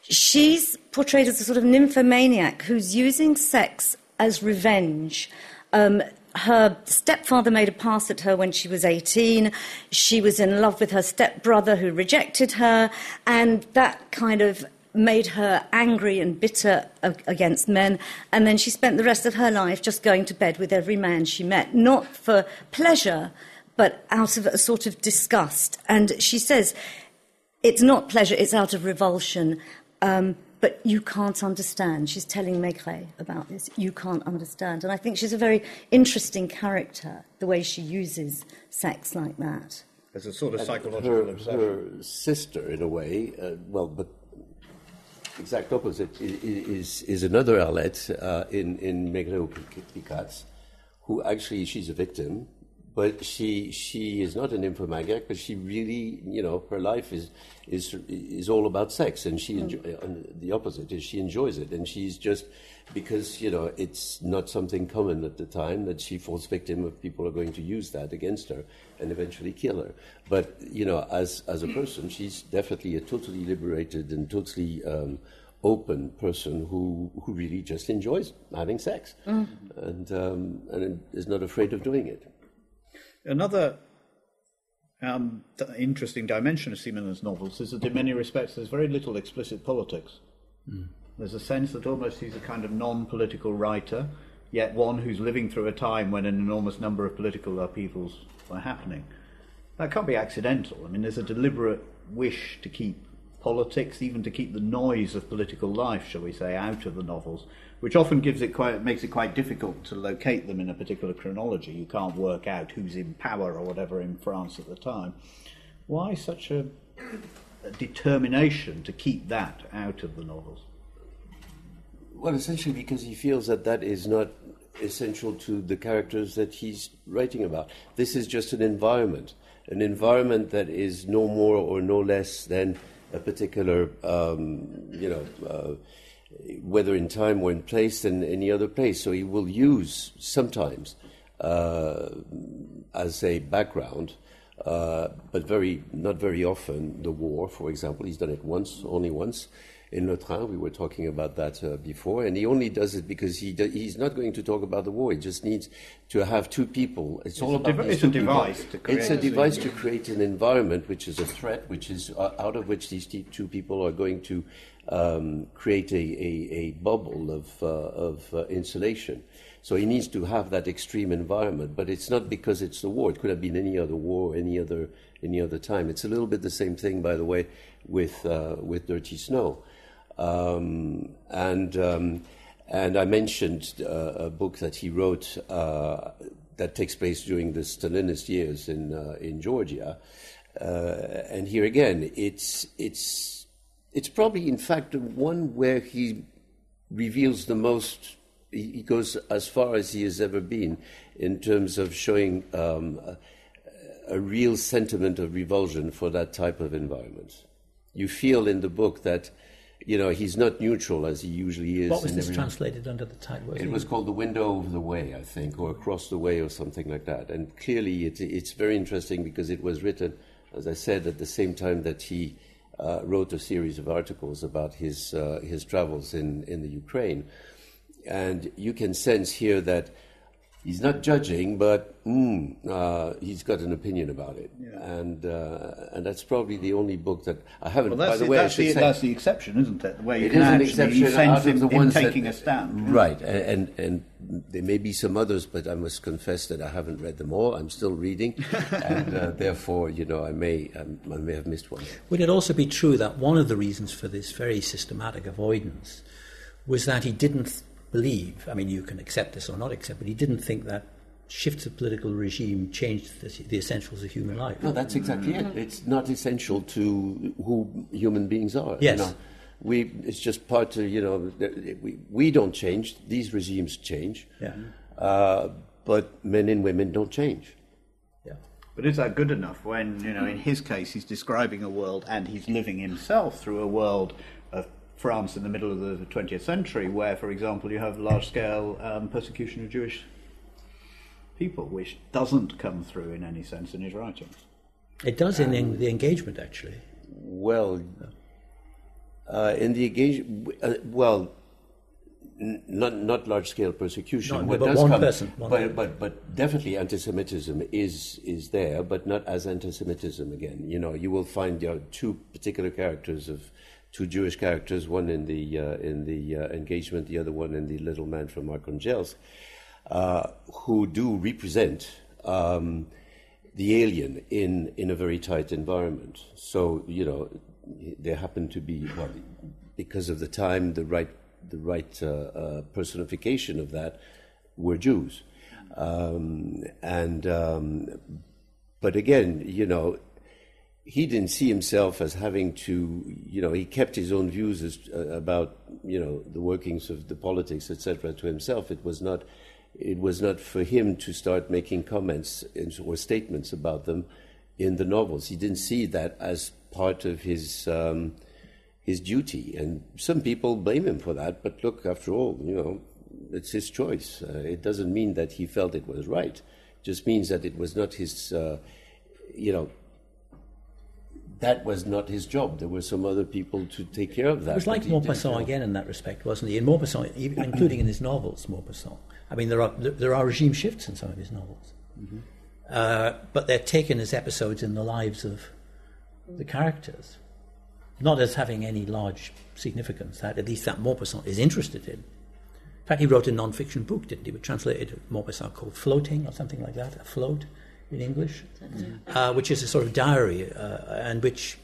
She's portrayed as a sort of nymphomaniac who's using sex as revenge. Um, Her stepfather made a pass at her when she was eighteen. She was in love with her stepbrother who rejected her, and that kind of made her angry and bitter against men. And then she spent the rest of her life just going to bed with every man she met, not for pleasure, but out of a sort of disgust. And she says, it's not pleasure, it's out of revulsion. Um, But you can't understand. She's telling Maigret about this. You can't understand. And I think she's a very interesting character, the way she uses sex like that. As a sort of psychological her, obsession. Her sister, in a way, uh, well, but exact opposite, is is another Arlette uh, in, in Maigret Picat's, who actually, she's a victim, But she she is not an infomaniac, but she really, you know, her life is is is all about sex, and she enjoy, and the opposite is she enjoys it, and she's just, because, you know, it's not something common at the time, that she falls victim of people are going to use that against her and eventually kill her. But, you know, as as a person, she's definitely a totally liberated and totally um, open person who who really just enjoys having sex, mm. and um, and is not afraid of doing it. Another um, interesting dimension of Simenon's novels is that in many respects there's very little explicit politics. Mm. There's a sense that almost he's a kind of non-political writer, yet one who's living through a time when an enormous number of political upheavals are happening. That can't be accidental. I mean, there's a deliberate wish to keep politics, even to keep the noise of political life, shall we say, out of the novels, which often gives it quite, makes it quite difficult to locate them in a particular chronology. You can't work out who's in power or whatever in France at the time. Why such a, a determination to keep that out of the novels? Well, essentially because he feels that that is not essential to the characters that he's writing about. This is just an environment, an environment that is no more or no less than a particular, um, you know... Uh, whether in time or in place than any other place. So he will use sometimes uh, as a background, uh, but very not very often, the war, for example. He's done it once, only once, in Le Train. We were talking about that uh, before, and he only does it because he do, he's not going to talk about the war. He just needs to have two people. It's, it's all about div- it's a device people. to create. It's a device to create an environment which is a threat, which is uh, out of which these two people are going to Um, create a, a, a bubble of, uh, of uh, insulation. So he needs to have that extreme environment, but it's not because it's the war. It could have been any other war, any other any other time. It's a little bit the same thing, by the way, with uh, with Dirty Snow. Um, and um, and I mentioned uh, a book that he wrote uh, that takes place during the Stalinist years in uh, in Georgia. Uh, and here again, it's it's. It's probably, in fact, the one where he reveals the most. He goes as far as he has ever been in terms of showing um, a, a real sentiment of revulsion for that type of environment. You feel in the book that, you know, he's not neutral as he usually is. What was this translated under the title? It was called The Window Over the Way, I think, or Across the Way, or something like that. And clearly, it, it's very interesting because it was written, as I said, at the same time that he. Uh, wrote a series of articles about his uh, his travels in, in the Ukraine. And you can sense here that he's not judging, but mm, uh, he's got an opinion about it. Yeah. And uh, and that's probably the only book that I haven't... Well, by the, the way, that's, I the, say, that's the exception, isn't it? The way you it can is an exception out of the ones taking that, a stand. Right, yeah. and, and and there may be some others, but I must confess that I haven't read them all. I'm still reading, and uh, therefore, you know, I may um, I may have missed one. Would it also be true that one of the reasons for this very systematic avoidance was that he didn't... believe, I mean, you can accept this or not accept, but he didn't think that shifts of political regime changed the, the essentials of human life. No, that's exactly it. It's not essential to who human beings are. Yes. You know, we, it's just part of, you know, we, we don't change. These regimes change. Yeah. Uh, but men and women don't change. Yeah. But is that good enough when, you know, in his case, he's describing a world and he's living himself through a world of France in the middle of the twentieth century, where, for example, you have large-scale um, persecution of Jewish people, which doesn't come through in any sense in his writings. It does um, in the engagement, actually. Well, uh, in the engagement, uh, well, n- not not large-scale persecution. No, no, what but does one come, person. One but, but but definitely anti-Semitism is is there, but not as anti-Semitism again. You know, you will find you know, two particular characters of. Two Jewish characters, one in the uh, in the uh, engagement, the other one in The Little Man from Archangelsk, uh, who do represent um, the alien in, in a very tight environment. So, you know, there happen to be, well, because of the time, the right the right uh, uh, personification of that were Jews, um, and um, but again, you know. He didn't see himself as having to, you know, he kept his own views as, uh, about, you know, the workings of the politics, et cetera, to himself. It was not, it was not for him to start making comments or statements about them in the novels. He didn't see that as part of his um, his duty. And some people blame him for that, but look, after all, you know, it's his choice. Uh, it doesn't mean that he felt it was right. It just means that it was not his, uh, you know, that was not his job. There were some other people to take care of that. It was like Maupassant again in that respect, wasn't he? In Maupassant, even, including in his novels, Maupassant. I mean, there are there are regime shifts in some of his novels. Mm-hmm. uh, but they're taken as episodes in the lives of the characters, not as having any large significance, that at least that Maupassant is interested in. In fact, he wrote a non-fiction book, didn't he? It translated Maupassant called Floating or something like that, Afloat in English, uh, which is a sort of diary uh, and which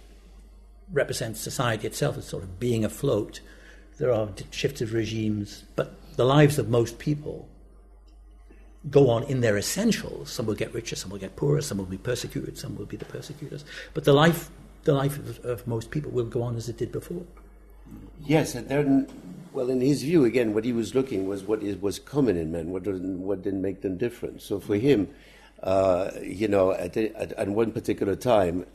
represents society itself as sort of being afloat. There are shifts of regimes, but the lives of most people go on in their essentials. Some will get richer, some will get poorer, some will be persecuted, some will be the persecutors. But the life the life of, of most people will go on as it did before. Yes, and then, well, in his view, again, what he was looking was what is, was common in men, what didn't, what didn't make them different. So for him, Uh, you know, at, at, at one particular time,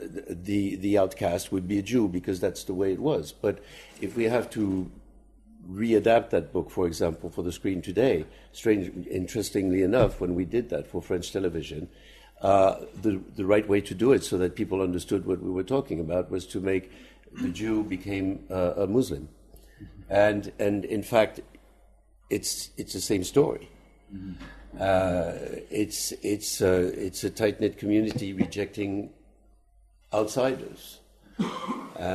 the the outcast would be a Jew because that's the way it was. But if we have to readapt that book, for example, for the screen today, strange, interestingly enough, when we did that for French television, uh, the the right way to do it so that people understood what we were talking about was to make the Jew became uh, a Muslim, and and in fact, it's it's the same story. Mm-hmm. Uh, it's it's uh, it's a tight-knit community rejecting outsiders,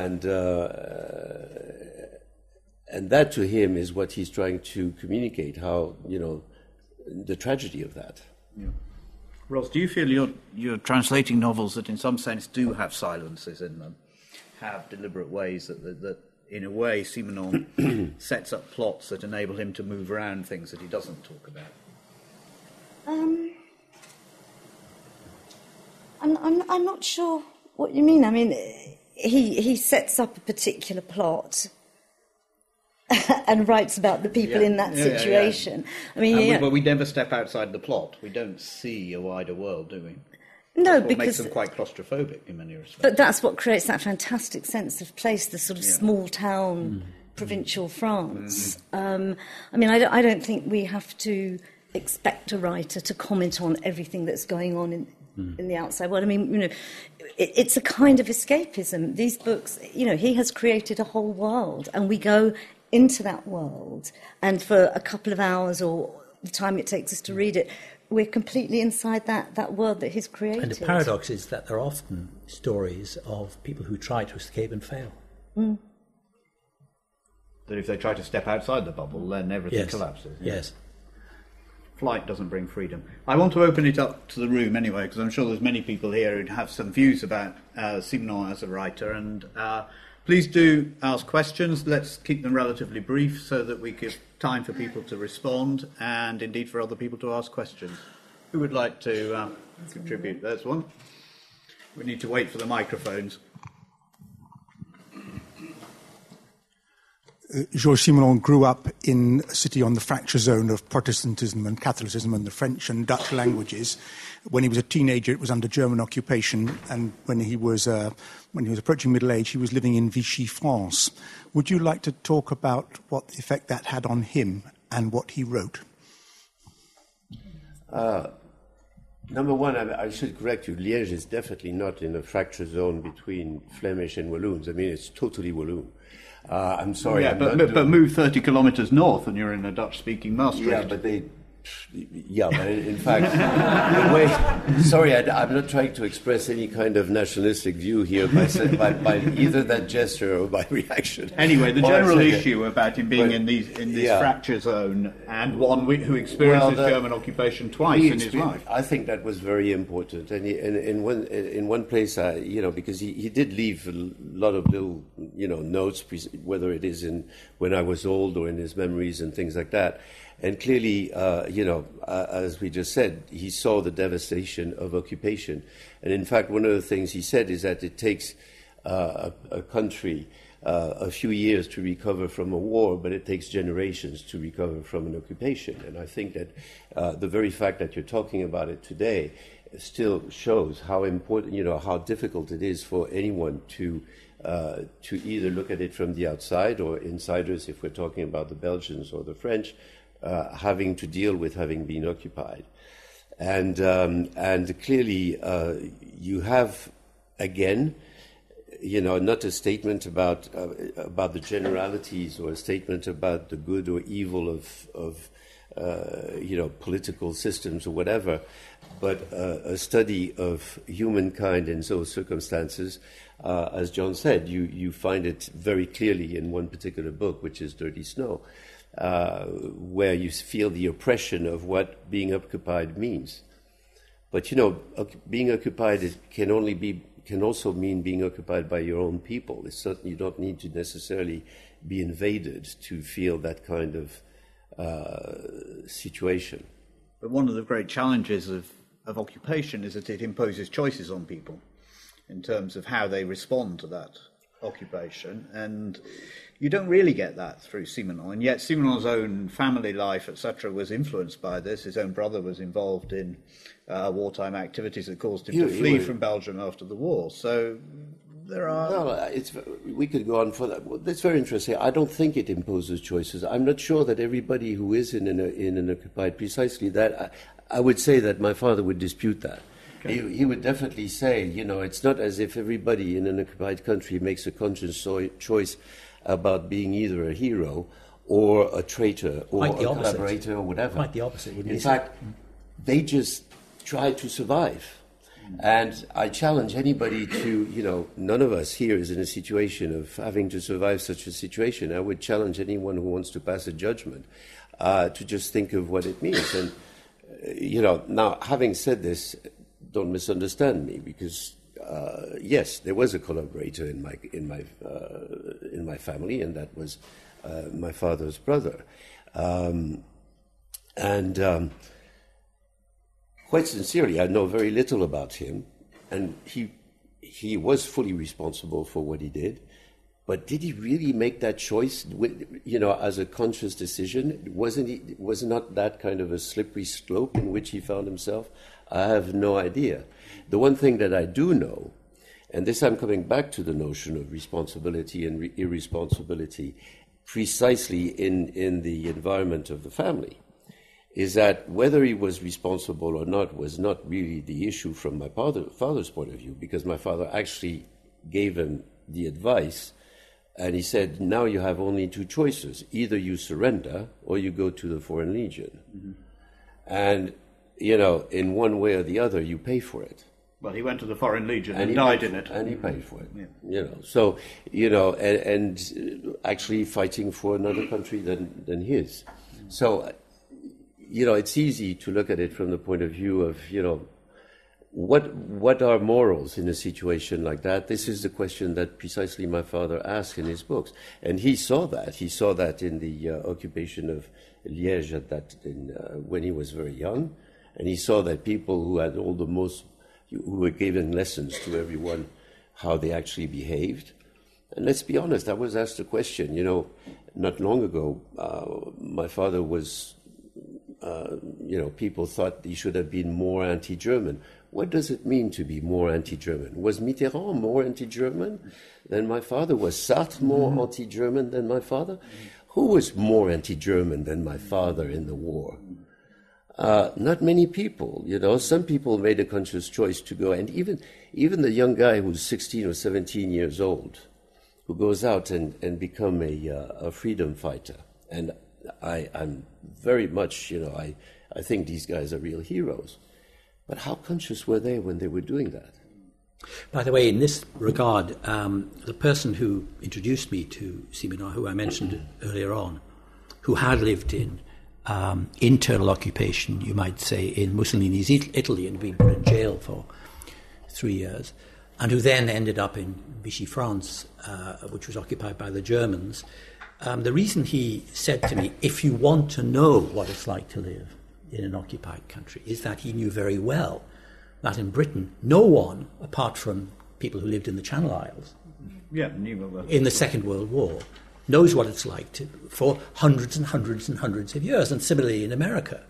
and uh, and that to him is what he's trying to communicate. How, you know, the tragedy of that. Yeah. Ros, do you feel you're you're translating novels that, in some sense, do have silences in them, have deliberate ways that that, that in a way, Simenon sets up plots that enable him to move around things that he doesn't talk about? Um, I'm, I'm, I'm not sure what you mean. I mean, he he sets up a particular plot and writes about the people yeah. in that yeah, situation. Yeah, yeah. I mean, um, yeah. But we never step outside the plot. We don't see a wider world, do we? No, that's what because makes them quite claustrophobic in many respects. But that's what creates that fantastic sense of place, the sort of yeah. small town, mm. provincial mm. France. Mm. Um, I mean, I don't, I don't think we have to expect a writer to comment on everything that's going on in, mm. in the outside world. I mean, you know, it, it's a kind of escapism. These books, you know, he has created a whole world, and we go into that world, and for a couple of hours or the time it takes us to read it, we're completely inside that, that world that he's created. And the paradox is that there are often stories of people who try to escape and fail. Mm. That if they try to step outside the bubble, then everything yes. collapses. Yeah. Yes. Flight doesn't bring freedom. I want to open it up to the room anyway, because I'm sure there's many people here who have some views about uh, Simenon as a writer, and uh, please do ask questions. Let's keep them relatively brief so that we give time for people to respond and indeed for other people to ask questions. Who would like to um, contribute? There's one. We need to wait for the microphones. Georges Simenon grew up in a city on the fracture zone of Protestantism and Catholicism and the French and Dutch languages. When he was a teenager, it was under German occupation, and when he was uh, when he was approaching middle age, he was living in Vichy, France. Would you like to talk about what the effect that had on him and what he wrote? Uh, number one, I, I should correct you. Liège is definitely not in a fracture zone between Flemish and Walloons. I mean, it's totally Walloon. Uh, I'm sorry. Yeah, I'm but, but, but move thirty kilometres north, and you're in a Dutch-speaking Maastricht. Yeah, but they. Yeah, but in fact, the way, sorry, I, I'm not trying to express any kind of nationalistic view here by, by, by either that gesture or by reaction. Anyway, the general issue about him being but, in these in this yeah. fracture zone, and one who experiences well, the, German occupation twice in his life. I think that was very important, and he, in, in one in one place, I, you know, because he, he did leave a lot of little, you know, notes, whether it is in When I Was Old or in his memories and things like that. And clearly, uh, you know, uh, as we just said, he saw the devastation of occupation. And in fact, one of the things he said is that it takes uh, a, a country uh, a few years to recover from a war, but it takes generations to recover from an occupation. And I think that uh, the very fact that you're talking about it today still shows how important, you know, how difficult it is for anyone to Uh, to either look at it from the outside, or insiders, if we're talking about the Belgians or the French, uh, having to deal with having been occupied. And um, and clearly uh, you have, again, you know, not a statement about uh, about the generalities, or a statement about the good or evil of, of uh, you know, political systems or whatever, but uh, a study of humankind in those circumstances. Uh, as John said, you, you find it very clearly in one particular book, which is Dirty Snow, uh, where you feel the oppression of what being occupied means. But, you know, being occupied can only be can also mean being occupied by your own people. It's not, you don't need to necessarily be invaded to feel that kind of uh, situation. But one of the great challenges of, of occupation is that it imposes choices on people, in terms of how they respond to that occupation. And you don't really get that through Simenon. And yet Simenon's own family life, et cetera, was influenced by this. His own brother was involved in uh, wartime activities that caused him you, to flee were... from Belgium after the war. So there are... Well, it's, we could go on for that. Well, that's very interesting. I don't think it imposes choices. I'm not sure that everybody who is in an, in an occupied, precisely that, I, I would say that my father would dispute that. He, he would definitely say, you know, it's not as if everybody in an occupied country makes a conscious so- choice about being either a hero or a traitor or a collaborator or whatever. Quite the opposite. In fact, they just try to survive. And I challenge anybody to, you know, none of us here is in a situation of having to survive such a situation. I would challenge anyone who wants to pass a judgment uh, to just think of what it means. And, uh, you know, now, having said this, don't misunderstand me, because uh, yes, there was a collaborator in my in my uh, in my family, and that was uh, my father's brother, um, and um, quite sincerely, I know very little about him, and he he was fully responsible for what he did. But did he really make that choice, you know, as a conscious decision? Wasn't he, was not that kind of a slippery slope in which he found himself? I have no idea. The one thing that I do know, and this I'm coming back to the notion of responsibility and re- irresponsibility precisely in, in the environment of the family, is that whether he was responsible or not was not really the issue from my father, father's point of view, because my father actually gave him the advice, and he said, now you have only two choices. Either you surrender or you go to the Foreign Legion. Mm-hmm. And you know, in one way or the other, you pay for it. Well, he went to the Foreign Legion and, and died in it. And he paid for it. Yeah. You know, so, you know, and, and actually fighting for another country than, than his. So, you know, it's easy to look at it from the point of view of, you know, what what are morals in a situation like that? This is the question that precisely my father asked in his books. And he saw that. He saw that in the uh, occupation of Liège at that in, uh, when he was very young. And he saw that people who had all the most, who were giving lessons to everyone, how they actually behaved. And let's be honest, I was asked a question, you know, not long ago, uh, my father was, uh, you know, people thought he should have been more anti-German. What does it mean to be more anti-German? Was Mitterrand more anti-German than my father? Was Sartre more mm-hmm. anti-German than my father? Mm-hmm. Who was more anti-German than my father in the war? Uh, not many people, you know. Some people made a conscious choice to go, and even even the young guy who's sixteen or seventeen years old, who goes out and, and become a uh, a freedom fighter. And I, I'm very much, you know, I, I think these guys are real heroes. But how conscious were they when they were doing that? By the way, in this regard, um, the person who introduced me to Simenon, who I mentioned earlier on, who had lived in Um, internal occupation, you might say, in Mussolini's Italy and being put in jail for three years, and who then ended up in Vichy France, uh, which was occupied by the Germans. Um, the reason he said to me, if you want to know what it's like to live in an occupied country, is that he knew very well that in Britain, no one, apart from people who lived in the Channel Isles, yeah, in the Second World War, knows what it's like to, for hundreds and hundreds and hundreds of years. And similarly in America,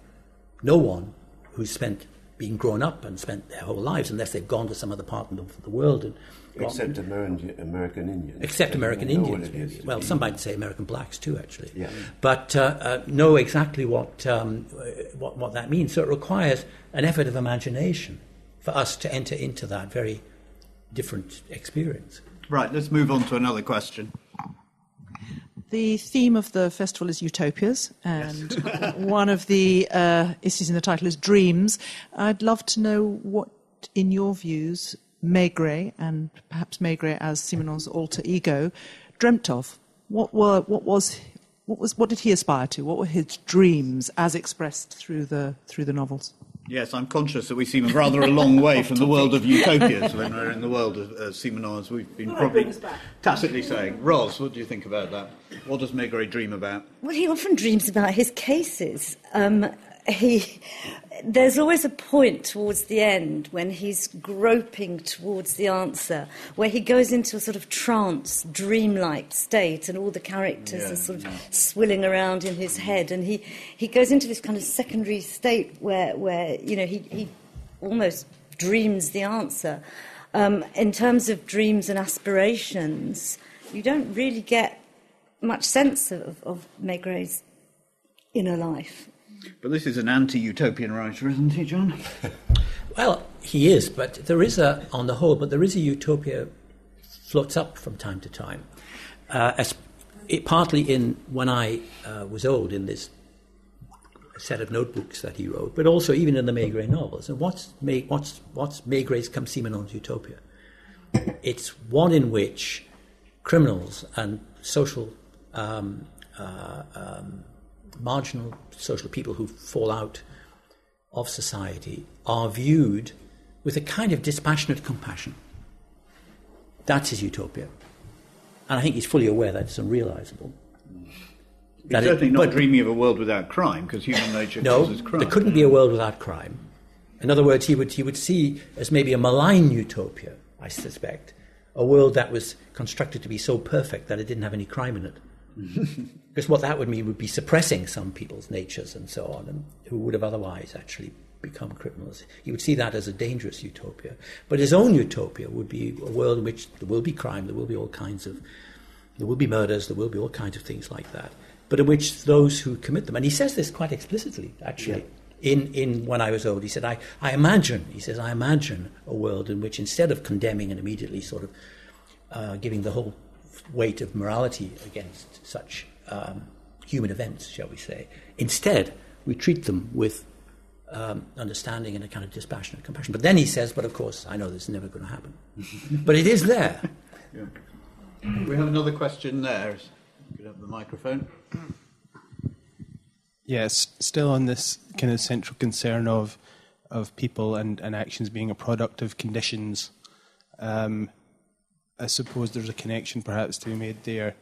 no one who's spent being grown up and spent their whole lives, unless they've gone to some other part of the world. And except gone, American, American Indians. Except American Indians, maybe. Well, some might say American blacks too, actually. Yeah. But uh, uh, know exactly what, um, what what that means. So it requires an effort of imagination for us to enter into that very different experience. Right, let's move on to another question. The theme of the festival is utopias, and yes. One of the uh, issues in the title is dreams. I'd love to know what, in your views, Maigret, and perhaps Maigret as Simenon's alter ego, dreamt of. What were, what was, what was, what did he aspire to? What were his dreams as expressed through the through the novels? Yes, I'm conscious that we seem rather a long way from the world of utopias when we're in the world of uh, Simenon, as we've been probably tacitly saying. Ros, what do you think about that? What does Maigret dream about? Well, he often dreams about his cases. Um, he, there's always a point towards the end when he's groping towards the answer, where he goes into a sort of trance, dreamlike state, and all the characters yeah, are sort of yeah. swilling around in his head, and he, he goes into this kind of secondary state where, where you know, he, he almost dreams the answer. Um, in terms of dreams and aspirations, you don't really get much sense of, of Maigret's inner life. But this is an anti-utopian writer, isn't he, John? Well, he is, but there is a, on the whole, but there is a utopia floats up from time to time. Uh, as it, partly in When I uh, Was Old, in this set of notebooks that he wrote, but also even in the Maigret novels. And what's, Ma- what's, what's Maigret's Come Simenon's utopia? It's one in which criminals and social... Um, uh, um, marginal social people who fall out of society are viewed with a kind of dispassionate compassion. That's his utopia. And I think he's fully aware that it's unrealisable. He's that certainly it, not but, dreaming of a world without crime, because human nature no, causes crime. No, there couldn't be a world without crime. In other words, he would, he would see as maybe a malign utopia, I suspect, a world that was constructed to be so perfect that it didn't have any crime in it. Because what that would mean would be suppressing some people's natures and so on, and who would have otherwise actually become criminals. He would see that as a dangerous utopia. But his own utopia would be a world in which there will be crime, there will be all kinds of, there will be murders, there will be all kinds of things like that, but in which those who commit them, and he says this quite explicitly, actually, yeah. In, in When I Was Old, he said, I, I imagine, he says, I imagine a world in which instead of condemning and immediately sort of uh, giving the whole weight of morality against such um, human events, shall we say. Instead, we treat them with um, understanding and a kind of dispassionate compassion. But then he says, but of course, I know this is never going to happen. But it is there. Yeah. We have another question there. You could have the microphone. Yes, still on this kind of central concern of of people and, and actions being a product of conditions. Um I suppose there's a connection perhaps to be made there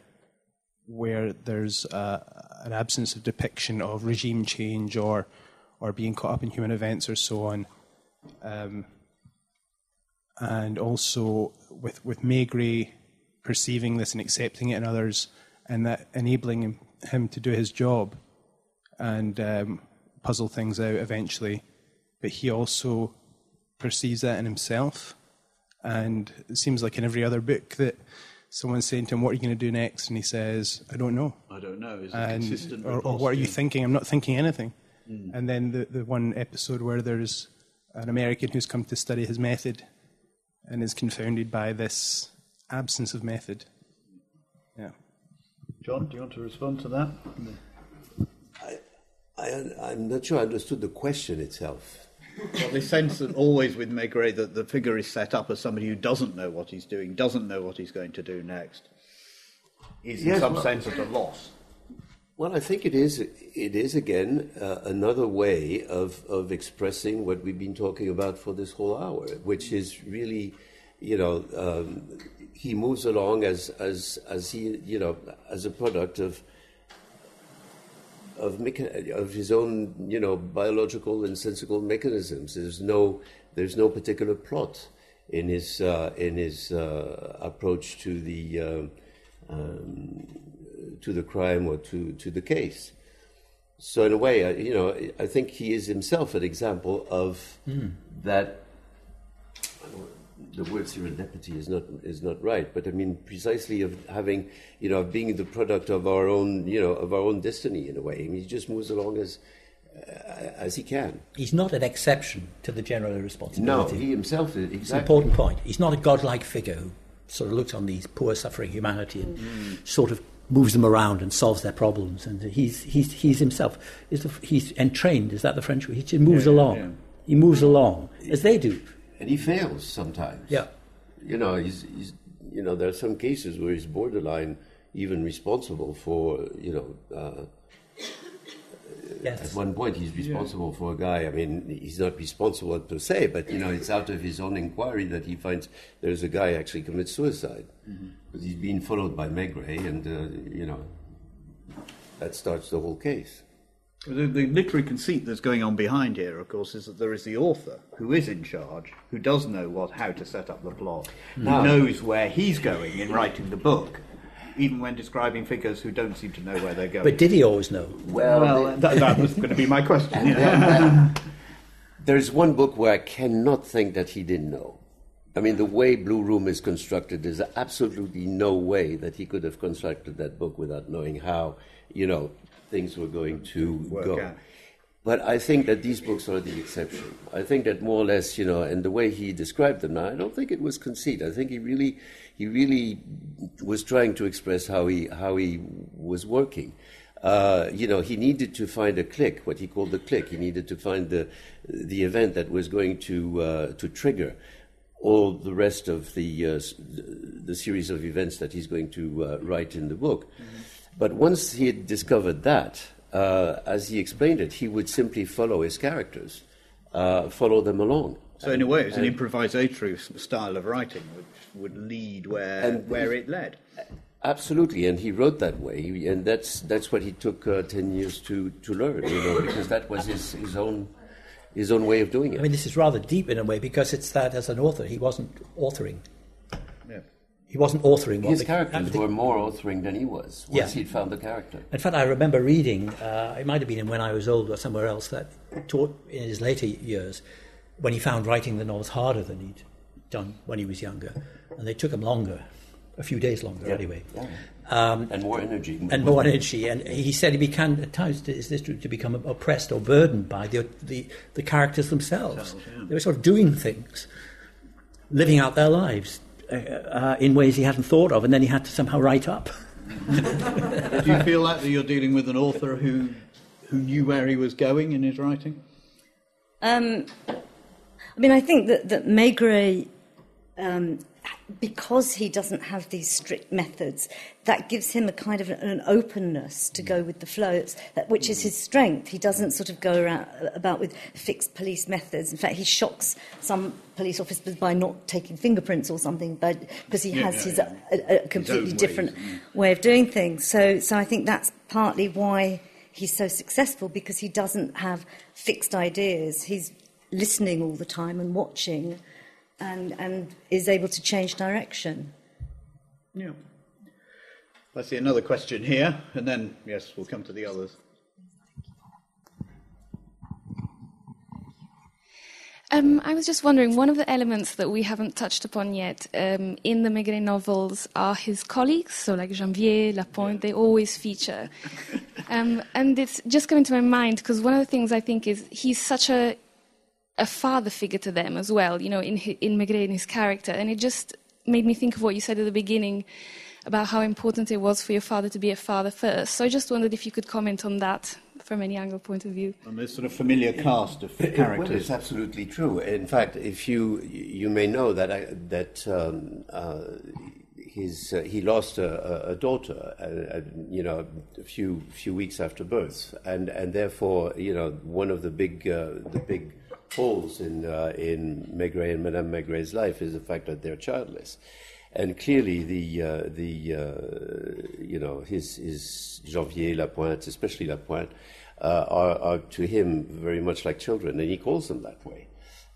where there's uh, an absence of depiction of regime change or or being caught up in human events or so on. Um, and also with with Maigret perceiving this and accepting it in others and that enabling him to do his job and um, puzzle things out eventually. But he also perceives that in himself. And it seems like in every other book that someone's saying to him, what are you going to do next? And he says, I don't know. I don't know. Is it and, consistent? Or, or what are you thinking? I'm not thinking anything. Mm. And then the, the one episode where there's an American who's come to study his method and is confounded by this absence of method. Yeah. John, do you want to respond to that? I, I, I'm not sure I understood the question itself. Well, the sense that always with Maigret that the figure is set up as somebody who doesn't know what he's doing, doesn't know what he's going to do next, is yes, in some well, sense at a loss. Well, I think it is, it is again, uh, another way of, of expressing what we've been talking about for this whole hour, which is really, you know, um, he moves along as, as, as he, you know, as a product of Of, mecha- of his own, you know, biological and sensical mechanisms. There's no, there's no particular plot. in his uh, in his uh, approach to the um, um, to the crime or to, to the case. So in a way, I, you know, I think he is himself an example of mm. that. The word serendipity is not is not right, but I mean precisely of having, you know, of being the product of our own, you know, of our own destiny in a way. I mean, he just moves along as uh, as he can. He's not an exception to the general irresponsibility. No, he himself is. Exactly. It's an important point. He's not a godlike figure who sort of looks on these poor suffering humanity and mm. sort of moves them around and solves their problems. And he's he's he's himself is he's entrained. Is that the French word? He moves yeah, yeah, along. Yeah. He moves along as they do. And he fails sometimes. Yeah, you know, he's, he's, you know, there are some cases where he's borderline even responsible for, you know, uh, yes. At one point he's responsible yeah. for a guy. I mean, he's not responsible per se, but you know, it's out of his own inquiry that he finds there's a guy actually commits suicide mm-hmm. because he's been followed by Maigret, and uh, you know, that starts the whole case. The, the literary conceit that's going on behind here, of course, is that there is the author who is in charge, who does know what how to set up the plot, who no. knows where he's going in writing the book, even when describing figures who don't seem to know where they're going. But did he always know? Well, well that, that was going to be my question. Yeah. Then, uh, there's one book where I cannot think that he didn't know. I mean, the way Blue Room is constructed, there's absolutely no way that he could have constructed that book without knowing how, you know, things were going to go. Out. But I think that these books are the exception. I think that more or less, you know, and the way he described them now, I don't think it was conceit. I think he really he really was trying to express how he how he was working. Uh, you know, he needed to find a click, what he called the click. He needed to find the the event that was going to uh, to trigger all the rest of the uh, the series of events that he's going to uh, write in the book. Mm-hmm. But once he had discovered that, uh, as he explained it, he would simply follow his characters, uh, follow them along. So and, in a way, it was and, an improvisatory style of writing, which would lead where and, where it led. Absolutely, and he wrote that way, and that's that's what he took uh, ten years to, to learn, you know, because that was his, his own his own way of doing it. I mean, this is rather deep in a way, because it's that as an author, he wasn't authoring. He wasn't authoring. What His the, characters the, were more authoring than he was, once yeah. he'd found the character. In fact, I remember reading, uh, it might have been in When I Was Old or somewhere else, that taught in his later years, when he found writing the novels harder than he'd done when he was younger. And they took him longer, a few days longer yeah. anyway. Yeah. Um, and more energy. And more energy. And he said he began, at times, is this true, to become oppressed or burdened by the, the, the characters themselves. Yeah. They were sort of doing things, living out their lives, Uh, in ways he hadn't thought of, and then he had to somehow write up. Do you feel like that you're dealing with an author who who knew where he was going in his writing? Um, I mean, I think that, that Maigret, um, because he doesn't have these strict methods, that gives him a kind of an, an openness to go with the flow, that, which is his strength. He doesn't sort of go around about with fixed police methods. In fact, he shocks some police officers by not taking fingerprints or something, but because he yeah, has yeah, his yeah. A, a completely his different ways. way of doing things. So, so I think that's partly why he's so successful, because he doesn't have fixed ideas. He's listening all the time and watching, and and is able to change direction. Yeah. I see another question here, and then, yes, we'll come to the others. Um, I was just wondering, one of the elements that we haven't touched upon yet um, in the Maigret novels are his colleagues, so like Janvier, Lapointe, they always feature. um, and it's just coming to my mind, because one of the things I think is he's such a a father figure to them as well, you know, in, in Maigret and his character, and it just made me think of what you said at the beginning about how important it was for your father to be a father first. So I just wondered if you could comment on that from any angle point of view. On this sort of familiar cast of it, characters. Well, it's absolutely true. In fact, if you you may know that I, that um, uh, his uh, he lost a, a daughter, uh, uh, you know, a few few weeks after birth, and and therefore, you know, one of the big uh, the big holes in uh, in Maigret and Madame Maigret's life is the fact that they're childless. And clearly, the uh, the uh, you know his his Janvier, Lapointe, especially Lapointe, uh, are, are to him very much like children, and he calls them that way.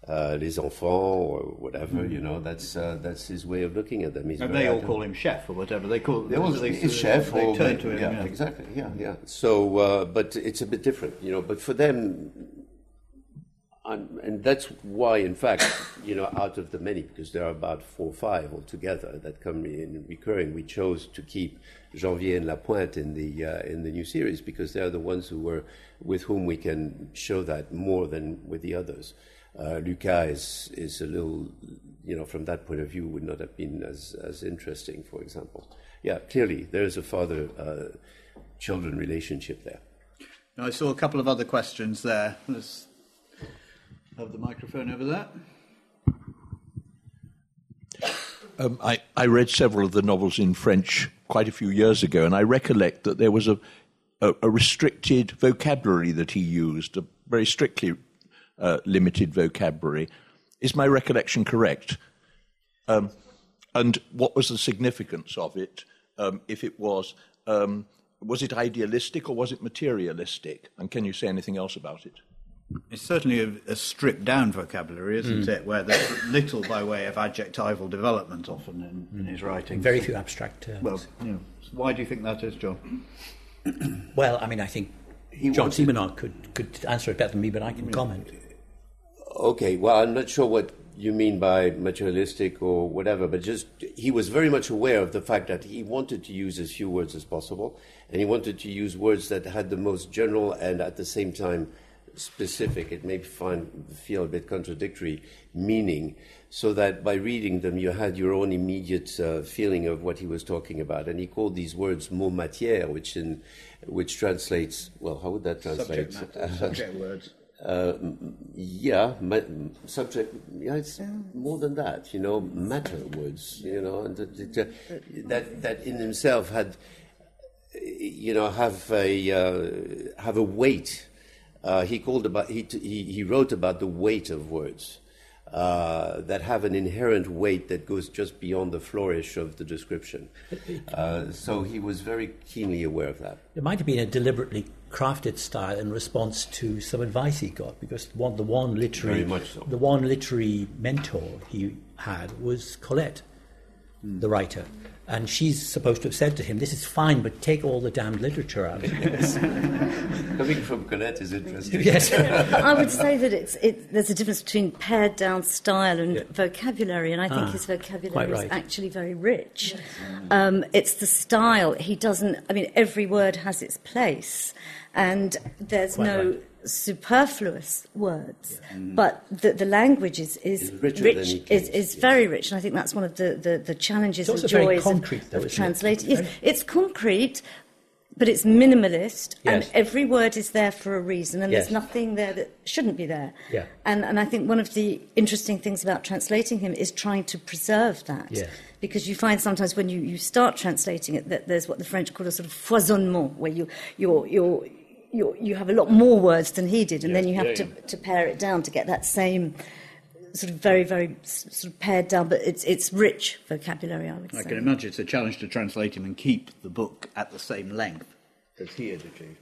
uh, les enfants, or whatever, mm-hmm. you know, that's uh, that's his way of looking at them. He's and they all call him chef or whatever. They call they all they, they, chef. They, or, they turn to him. Yeah, yeah. Exactly, yeah, yeah. So, uh, but it's a bit different, you know, but for them, and, and that's why, in fact, you know, out of the many, because there are about four or five altogether that come in recurring, we chose to keep Janvier and Lapointe in the uh, in the new series, because they are the ones who were with whom we can show that more than with the others. Uh, Lucas is, is a little, you know, from that point of view, would not have been as as interesting, for example. Yeah, clearly there is a father-children uh, relationship there. Now, I saw a couple of other questions there. Let's have the microphone over there. Um, I, I read several of the novels in French quite a few years ago, and I recollect that there was a, a, a restricted vocabulary that he used, a very strictly uh, limited vocabulary. Is my recollection correct? Um, and what was the significance of it, um, if it was? Um, was it idealistic or was it materialistic? And can you say anything else about it? It's certainly a, a stripped-down vocabulary, isn't mm. it, where there's little by way of adjectival development often in, in his writing. Very few abstract terms. Well, you know, why do you think that is, John? Well, I mean, I think he John Simenon could, could answer it better than me, but I can yeah. comment. Okay, well, I'm not sure what you mean by materialistic or whatever, but just he was very much aware of the fact that he wanted to use as few words as possible, and he wanted to use words that had the most general and at the same time specific, it may find, feel a bit contradictory, meaning, so that by reading them you had your own immediate uh, feeling of what he was talking about. And he called these words mots matière, which in which translates, well, how would that translate? Subject matter, uh, subject words. Uh, yeah, ma- subject, yeah, it's more than that, you know, matter words, you know, and that, that in himself had, you know, have a, uh, have a weight. Uh, he called about he, t- he he wrote about the weight of words uh, that have an inherent weight that goes just beyond the flourish of the description. Uh, so he was very keenly aware of that. It might have been a deliberately crafted style in response to some advice he got, because one, the one literary very much so. the one literary mentor he had was Colette, mm. the writer. And she's supposed to have said to him, "This is fine, but take all the damned literature out." Coming from Colette is interesting. Yes, I would say that it's it, there's a difference between pared down style and yeah. vocabulary, and I think ah, his vocabulary right. is actually very rich. Yes. Um, it's the style. He doesn't. I mean, every word has its place, and there's quite no. Right. superfluous words, yeah. but the, the language is is rich, is, is yeah. very rich, and I think that's one of the, the, the challenges and joys concrete, of, though, of translating. It? Yes, it's concrete, but it's minimalist, yes. and every word is there for a reason, and yes. there's nothing there that shouldn't be there. Yeah. And and I think one of the interesting things about translating him is trying to preserve that, yeah. because you find sometimes when you, you start translating it that there's what the French call a sort of foisonnement, where you you're you're You're, you have a lot more words than he did, and yes, then you have yeah, to, yeah. to pare it down to get that same sort of very, very sort of pared down, but it's it's rich vocabulary, I would I say. I can imagine it's a challenge to translate him and keep the book at the same length as he had achieved.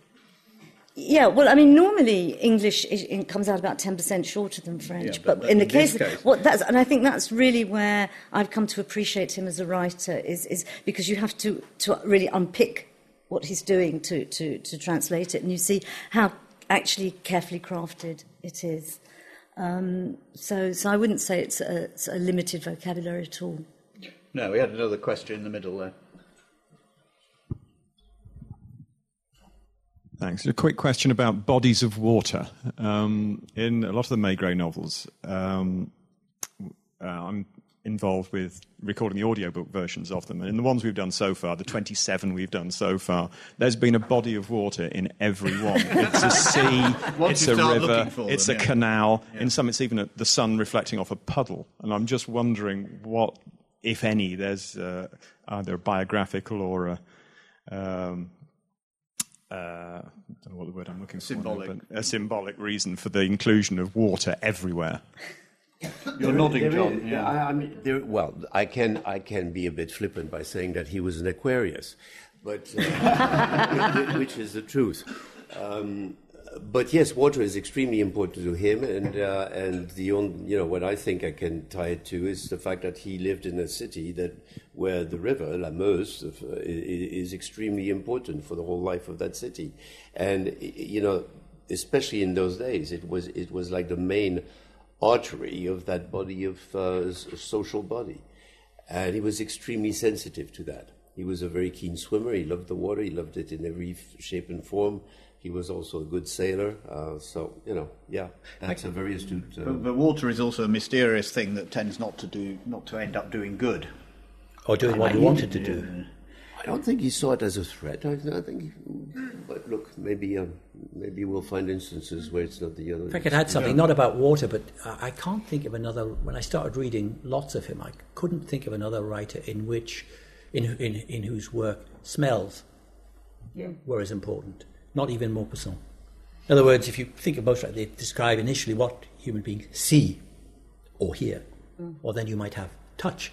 Yeah, well, I mean, normally English it, it comes out about ten percent shorter than French, yeah, but, but in the in case, case... What that's, and I think that's really where I've come to appreciate him as a writer, is, is because you have to, to really unpick what he's doing to, to, to translate it, and you see how actually carefully crafted it is. Um, so so I wouldn't say it's a, it's a limited vocabulary at all. No, we had another question in the middle there. Thanks. A quick question about bodies of water. Um, in a lot of the Maigret novels, um, uh, I'm involved with recording the audiobook versions of them. And in the ones we've done so far, the twenty-seven we've done so far, there's been a body of water in every one. It's a sea, it's a river, it's them, a yeah. canal. Yeah. In some, it's even a, the sun reflecting off a puddle. And I'm just wondering what, if any, there's uh, either a biographical or a... Um, Uh, I don't know what the word I'm looking symbolic. for. Symbolic. A symbolic reason for the inclusion of water everywhere. You're there, nodding, John. Is, yeah. I, I mean, there, well, I can I can be a bit flippant by saying that he was an Aquarius, but uh, which is the truth. Um, but yes, water is extremely important to him, and uh, and the on, you know what I think I can tie it to is the fact that he lived in a city that where the river La Meuse is extremely important for the whole life of that city, and you know especially in those days it was it was like the main artery of that body of uh, social body, and he was extremely sensitive to that. He was a very keen swimmer. He loved the water. He loved it in every shape and form. He was also a good sailor. Uh, so, you know, yeah, that's a very astute... Uh, but, but water is also a mysterious thing that tends not to do, not to end up doing good. Or doing what he wanted to do. do. I don't think he saw it as a threat. I, I think, he, but look, maybe um, maybe we'll find instances where it's not the other. If I could add something, not about water, but I can't think of another... When I started reading lots of him, I couldn't think of another writer in which... In, in in whose work smells yeah. were as important, not even Maupassant. In other words, if you think of most, like they describe initially what human beings see or hear, mm. or then you might have touch.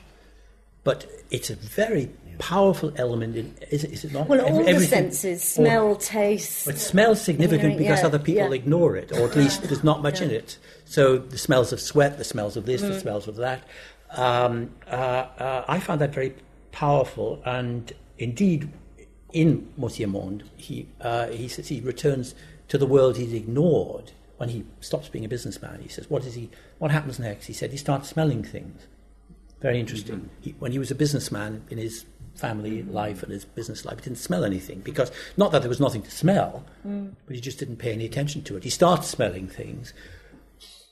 But it's a very yeah. powerful element. In, is, is it not? Well, every, all the senses, smell, all, taste. But smell's significant because yeah, other people yeah. ignore it, or at least there's not much yeah. in it. So the smells of sweat, the smells of this, mm. the smells of that. Um, uh, uh, I found that very powerful, and indeed, in Monsieur Monde, he uh, he says he returns to the world he's ignored when he stops being a businessman. He says, "What is he? What happens next?" He said, "He starts smelling things." Very interesting. Mm-hmm. He, when he was a businessman in his family life and his business life, he didn't smell anything because not that there was nothing to smell, mm. but he just didn't pay any attention to it. He starts smelling things.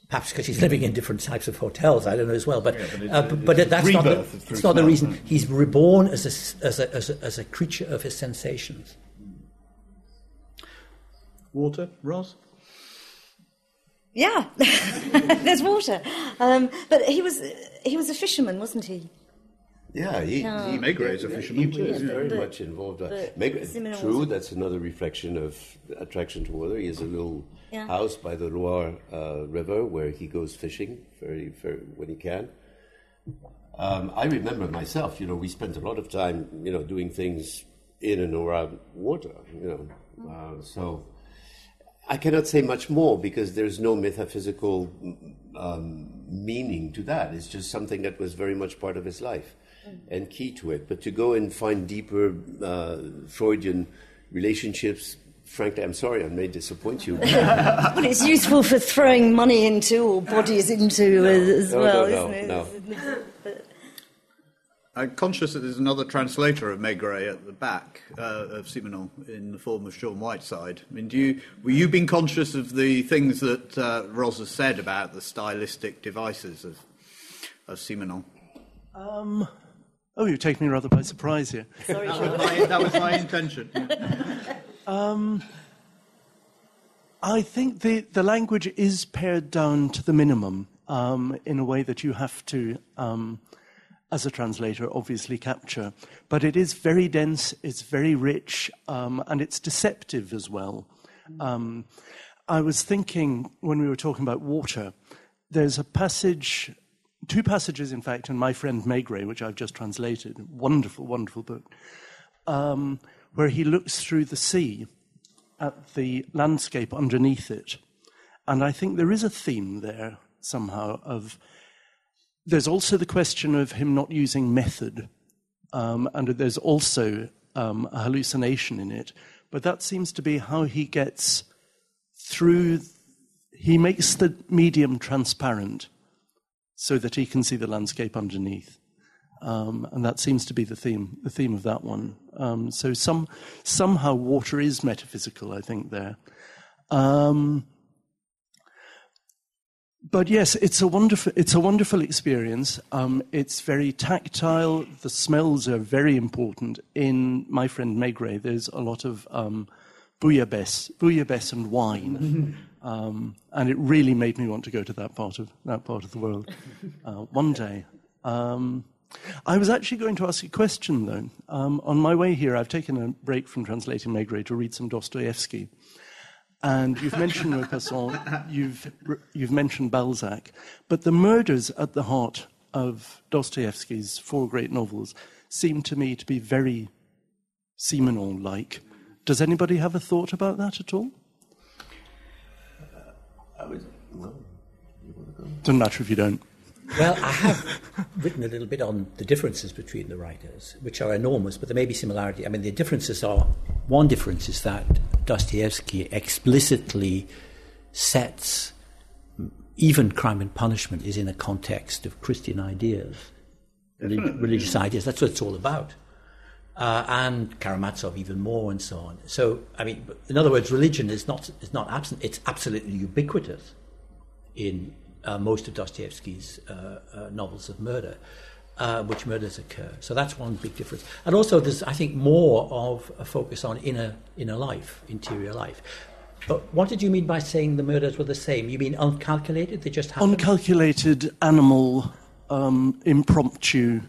Perhaps because he's living in different types of hotels, I don't know as well. But yeah, but, it's, uh, it's, but it's that's not the, it's not the reason. He's reborn as a, as a as a as a creature of his sensations. Water, Ros? Yeah, there's water. Um, but he was he was a fisherman, wasn't he? Yeah, he, no. he Maigret is a fisherman. He was yeah, very but, much involved. But, Maigret, true, that's another reflection of attraction to water. He has a little yeah. house by the Loire uh, River where he goes fishing very, very when he can. Um, I remember myself, you know, we spent a lot of time, you know, doing things in and around water, you know. Uh, so I cannot say much more because there's no metaphysical um, meaning to that. It's just something that was very much part of his life. And key to it, but to go and find deeper uh, Freudian relationships, frankly, I'm sorry, I may disappoint you. Well, it's useful for throwing money into or bodies into no, as no, well, no, no, isn't no. it? No. I'm conscious that there's another translator of Maigret at the back uh, of Simenon in the form of Sean Whiteside. I mean, do you were you being conscious of the things that uh, Ros has said about the stylistic devices of of Simenon? Um. Oh, you take me rather by surprise here. Sorry, that, was my, that was my intention. um, I think the, the language is pared down to the minimum um, in a way that you have to, um, as a translator, obviously capture. But it is very dense, it's very rich, um, and it's deceptive as well. Um, I was thinking, when we were talking about water, there's a passage... Two passages, in fact, in My Friend Maigret, which I've just translated, wonderful, wonderful book, um, where he looks through the sea at the landscape underneath it. And I think there is a theme there somehow of... There's also the question of him not using method, um, and there's also um, a hallucination in it. But that seems to be how he gets through... He makes the medium transparent, so that he can see the landscape underneath. Um, and that seems to be the theme the theme of that one. Um, so some somehow water is metaphysical, I think, there. Um, but yes, it's a wonderful it's a wonderful experience. Um, it's very tactile. The smells are very important. In My Friend Maigret, there's a lot of um, bouillabaisse, bouillabaisse and wine. Um, and it really made me want to go to that part of that part of the world uh, one day. Um, I was actually going to ask a question, though. Um, on my way here, I've taken a break from translating Maigret to read some Dostoevsky, and you've mentioned Maupassant, you've you've mentioned Balzac, but the murders at the heart of Dostoevsky's four great novels seem to me to be very Simenon-like. Does anybody have a thought about that at all? I would. Well, you want to go? Doesn't matter if you don't. Well, I have written a little bit on the differences between the writers, which are enormous, but there may be similarity. I mean, the differences are, one difference is that Dostoevsky explicitly sets, even Crime and Punishment is in a context of Christian ideas, religious ideas. That's what it's all about. Uh, and Karamazov even more, and so on. So, I mean, in other words, religion is not is not absent. It's absolutely ubiquitous in Uh, most of Dostoevsky's uh, uh, novels of murder, uh, which murders occur. So that's one big difference. And also there's, I think, more of a focus on inner inner life, interior life. But what did you mean by saying the murders were the same? You mean uncalculated? They just happened? Uncalculated, animal, um, impromptu.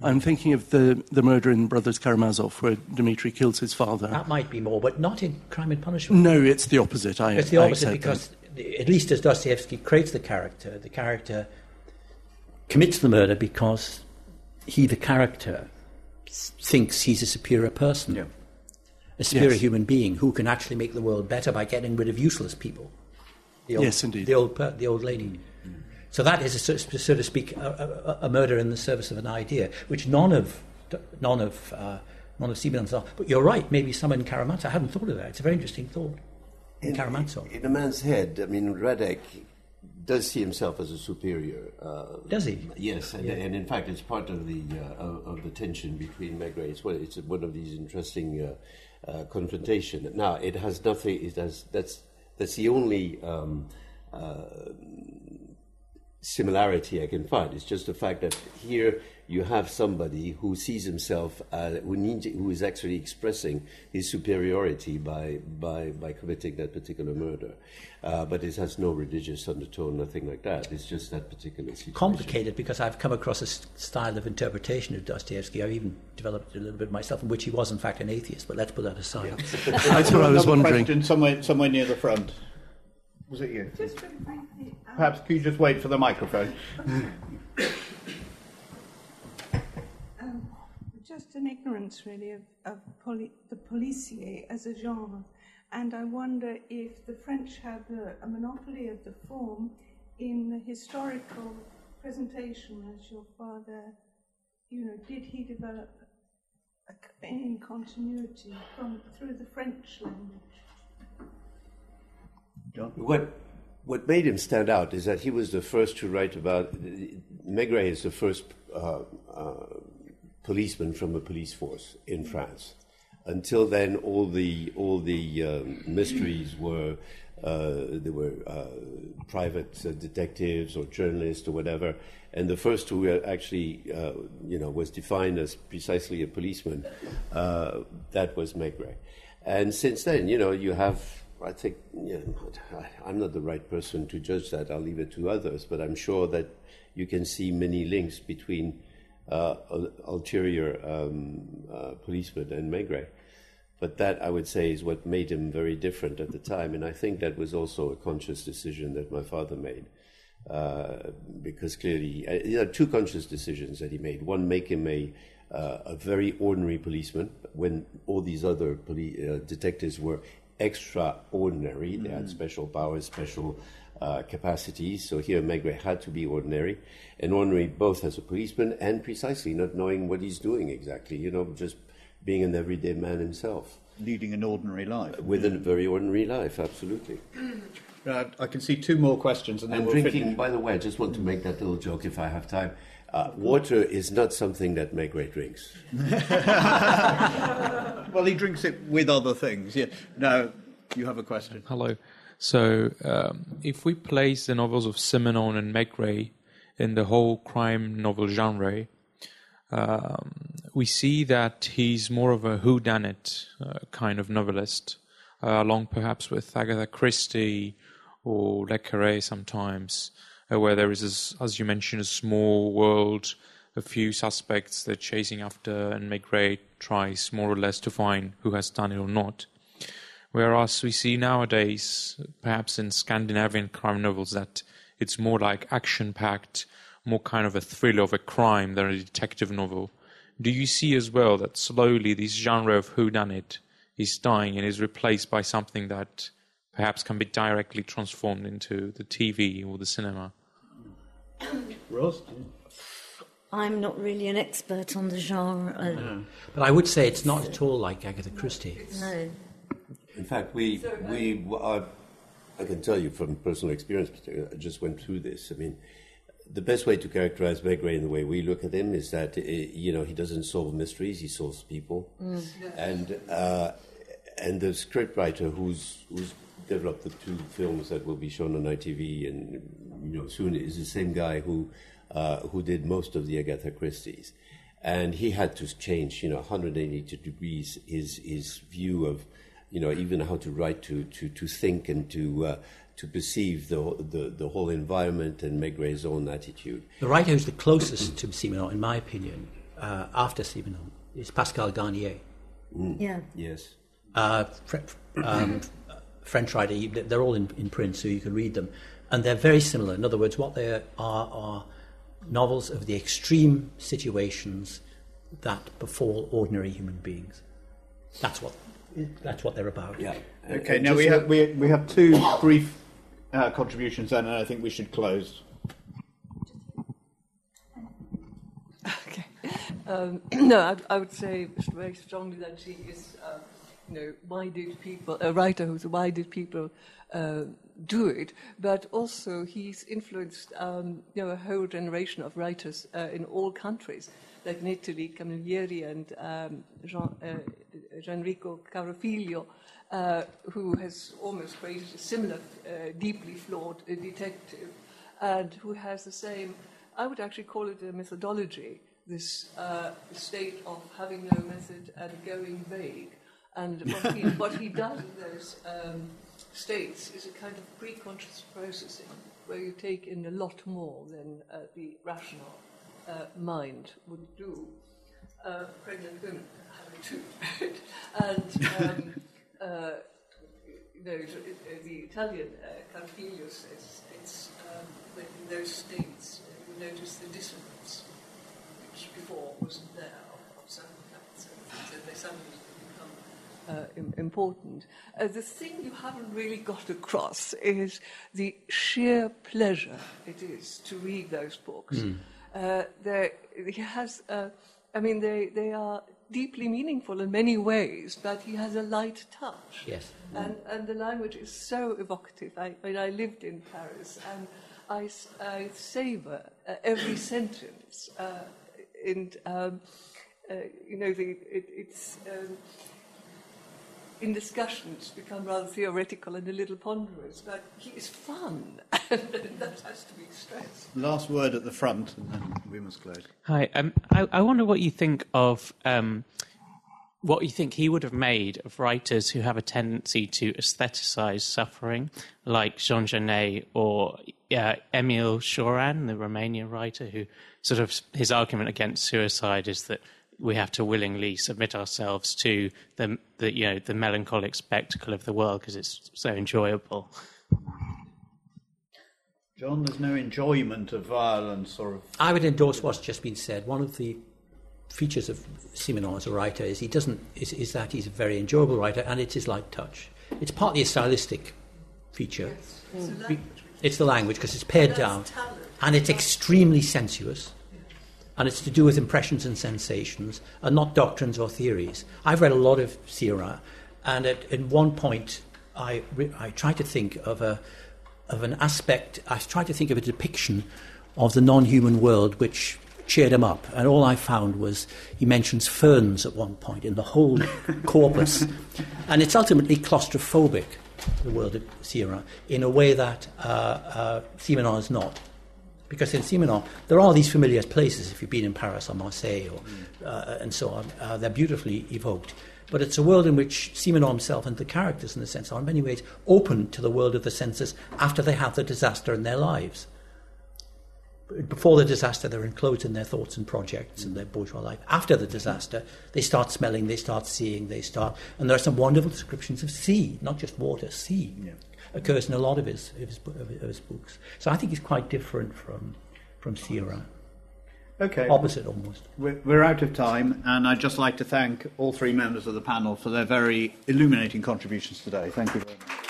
I'm thinking of the, the murder in Brothers Karamazov, where Dmitri kills his father. That might be more, but not in Crime and Punishment. No, it's the opposite. I, it's the opposite because... That. At least as Dostoevsky creates the character, the character commits the murder because he, the character, thinks he's a superior person, yeah. a superior yes. human being who can actually make the world better by getting rid of useless people. The old, yes, indeed. The old, per, the old lady. Mm-hmm. So that is, a, so to speak, a, a, a murder in the service of an idea, which none of none of uh, none of Simenon's are. But you're right. Maybe some in Karamazov. I hadn't thought of that. It's a very interesting thought. In, in a man's head, I mean, Radek does see himself as a superior. Uh, does he? Yes, and, yeah. and in fact, it's part of the uh, of the tension between Maigret. It's one, it's one of these interesting uh, uh, confrontation. Now, it has nothing. It has that's that's the only um, uh, similarity I can find. It's just the fact that here you have somebody who sees himself, uh, who needs, who is actually expressing his superiority by by, by committing that particular murder. Uh, but it has no religious undertone, nothing like that. It's just that particular situation. Complicated, because I've come across a style of interpretation of Dostoevsky. I've even developed a little bit myself, in which he was, in fact, an atheist. But let's put that aside. Yeah. That's what I was wondering. Question, somewhere, somewhere near the front. Was it you? Just really briefly. Um, Perhaps could you just wait for the microphone? Just an ignorance, really, of, of poli- the policier as a genre. And I wonder if the French have a, a monopoly of the form in the historical presentation, as your father, you know, did he develop a, in continuity from through the French language? John? What, what made him stand out is that he was the first to write about... Maigret is the first... Uh, uh, policeman from a police force in France. Until then, all the all the um, mysteries were uh, there were uh, private uh, detectives or journalists or whatever, and the first who actually uh, you know was defined as precisely a policeman, uh, that was Maigret. And since then, you know, you have. I think you know, I'm not the right person to judge that. I'll leave it to others. But I'm sure that you can see many links between. Uh, ulterior um, uh, policeman and Maigret. But that, I would say, is what made him very different at the time. And I think that was also a conscious decision that my father made. Uh, because clearly, uh, there are two conscious decisions that he made. One, make him a, uh, a very ordinary policeman when all these other poli- uh, detectives were extraordinary. Mm-hmm. They had special powers, special... Uh, capacities. So here Maigret had to be ordinary, and ordinary both as a policeman and precisely not knowing what he's doing exactly, you know, just being an everyday man himself. Leading an ordinary life. Uh, with yeah. a very ordinary life, absolutely. Uh, I can see two more questions and then and we'll drinking, finish. By the way, I just want to make that little joke if I have time. Uh, water is not something that Maigret drinks. Well, he drinks it with other things. Yeah. Now, you have a question. Hello. So, um, if we place the novels of Simenon and Maigret in the whole crime novel genre, um, we see that he's more of a whodunit uh, kind of novelist, uh, along perhaps with Agatha Christie or Le Carré sometimes, uh, where there is, a, as you mentioned, a small world, a few suspects they're chasing after, and Maigret tries more or less to find who has done it or not. Whereas we see nowadays, perhaps in Scandinavian crime novels, that it's more like action-packed, more kind of a thriller of a crime than a detective novel. Do you see as well that slowly this genre of whodunit is dying and is replaced by something that perhaps can be directly transformed into the T V or the cinema? Ros? I'm not really an expert on the genre. Uh, no. But I would say it's not at all like Agatha Christie. No. In fact, we we are, I can tell you from personal experience, I just went through this. I mean, the best way to characterize Maigret in the way we look at him is that, you know, he doesn't solve mysteries, he solves people. Mm. And uh, and the scriptwriter who's who's developed the two films that will be shown on I T V and, you know, soon is the same guy who. Uh, who did most of the Agatha Christie's, and he had to change, you know, one hundred eighty degrees his his view of, you know, even how to write, to to to think, and to uh, to perceive the, the the whole environment and Maigret's own attitude. The writer who's the closest to Simenon, in my opinion, uh, after Simenon, is Pascal Garnier. Mm. Yeah. Yes. Uh, fr- um, French writer. They're all in, in print, so you can read them, and they're very similar. In other words, what they are are novels of the extreme situations that befall ordinary human beings. That's what that's what they're about. Yeah. Okay. And now we have we we have two brief uh, contributions, and I think we should close. Okay. Um, no, I, I would say very strongly that she is, uh, you know, why did people a writer who's why did people. Uh, do it, but also he's influenced um, you know, a whole generation of writers uh, in all countries, like in Italy, Camilleri and um, Jean, uh, Gianrico Carofiglio, uh, who has almost created a similar uh, deeply flawed uh, detective, and who has the same, I would actually call it a methodology, this uh, state of having no method and going vague. And what he, what he does in those um, states is a kind of pre-conscious processing where you take in a lot more than uh, the rational uh, mind would do. Uh, pregnant women have it too. And um, uh, you know, the Italian uh, Campillo says it's um, when in those states uh, you notice the dissonance, which before wasn't there, of, of certain kinds of things, and they suddenly Uh, important. Uh, the thing you haven't really got across is the sheer pleasure it is to read those books. Mm. Uh, he has, uh, I mean, they, they are deeply meaningful in many ways, but he has a light touch. Yes. Mm. And, and the language is so evocative. I, I mean, I lived in Paris, and I, I savor uh, every sentence. Uh, and, um, uh, you know, the, it, it's... Um, in discussion, it's become rather theoretical and a little ponderous, but he is fun. That has to be stressed. Last word at the front, and then we must close. Hi, um, I, I wonder what you think of um, what you think he would have made of writers who have a tendency to aestheticize suffering, like Jean Genet or uh, Emil Cioran, the Romanian writer, who sort of his argument against suicide is that we have to willingly submit ourselves to the, the, you know, the melancholic spectacle of the world because it's so enjoyable. John, there's no enjoyment of violence or of... I would endorse what's just been said. One of the features of Simenon as a writer is he doesn't is, is that he's a very enjoyable writer, and it's his light touch. It's partly a stylistic feature. Yes, it's, mm. the it's the language because it's pared That's down, talent. And it's extremely sensuous. And it's to do with impressions and sensations, and not doctrines or theories. I've read a lot of Cioran, and at, at one point, I re, I tried to think of a of an aspect. I tried to think of a depiction of the non-human world which cheered him up. And all I found was he mentions ferns at one point in the whole corpus, and it's ultimately claustrophobic, the world of Cioran, in a way that uh, uh, Simenon is not. Because in Simenon, there are these familiar places, if you've been in Paris or Marseille or, uh, and so on, uh, they're beautifully evoked. But it's a world in which Simenon himself and the characters, in a sense, are in many ways open to the world of the senses after they have the disaster in their lives. Before the disaster, they're enclosed in their thoughts and projects and their bourgeois life. After the disaster, they start smelling, they start seeing, they start... And there are some wonderful descriptions of sea, not just water, sea. Yeah. Occurs in a lot of his, of his of his books. So I think it's quite different from from Cioran. Okay. Opposite almost. We're, we're out of time, and I'd just like to thank all three members of the panel for their very illuminating contributions today. Thank you very much.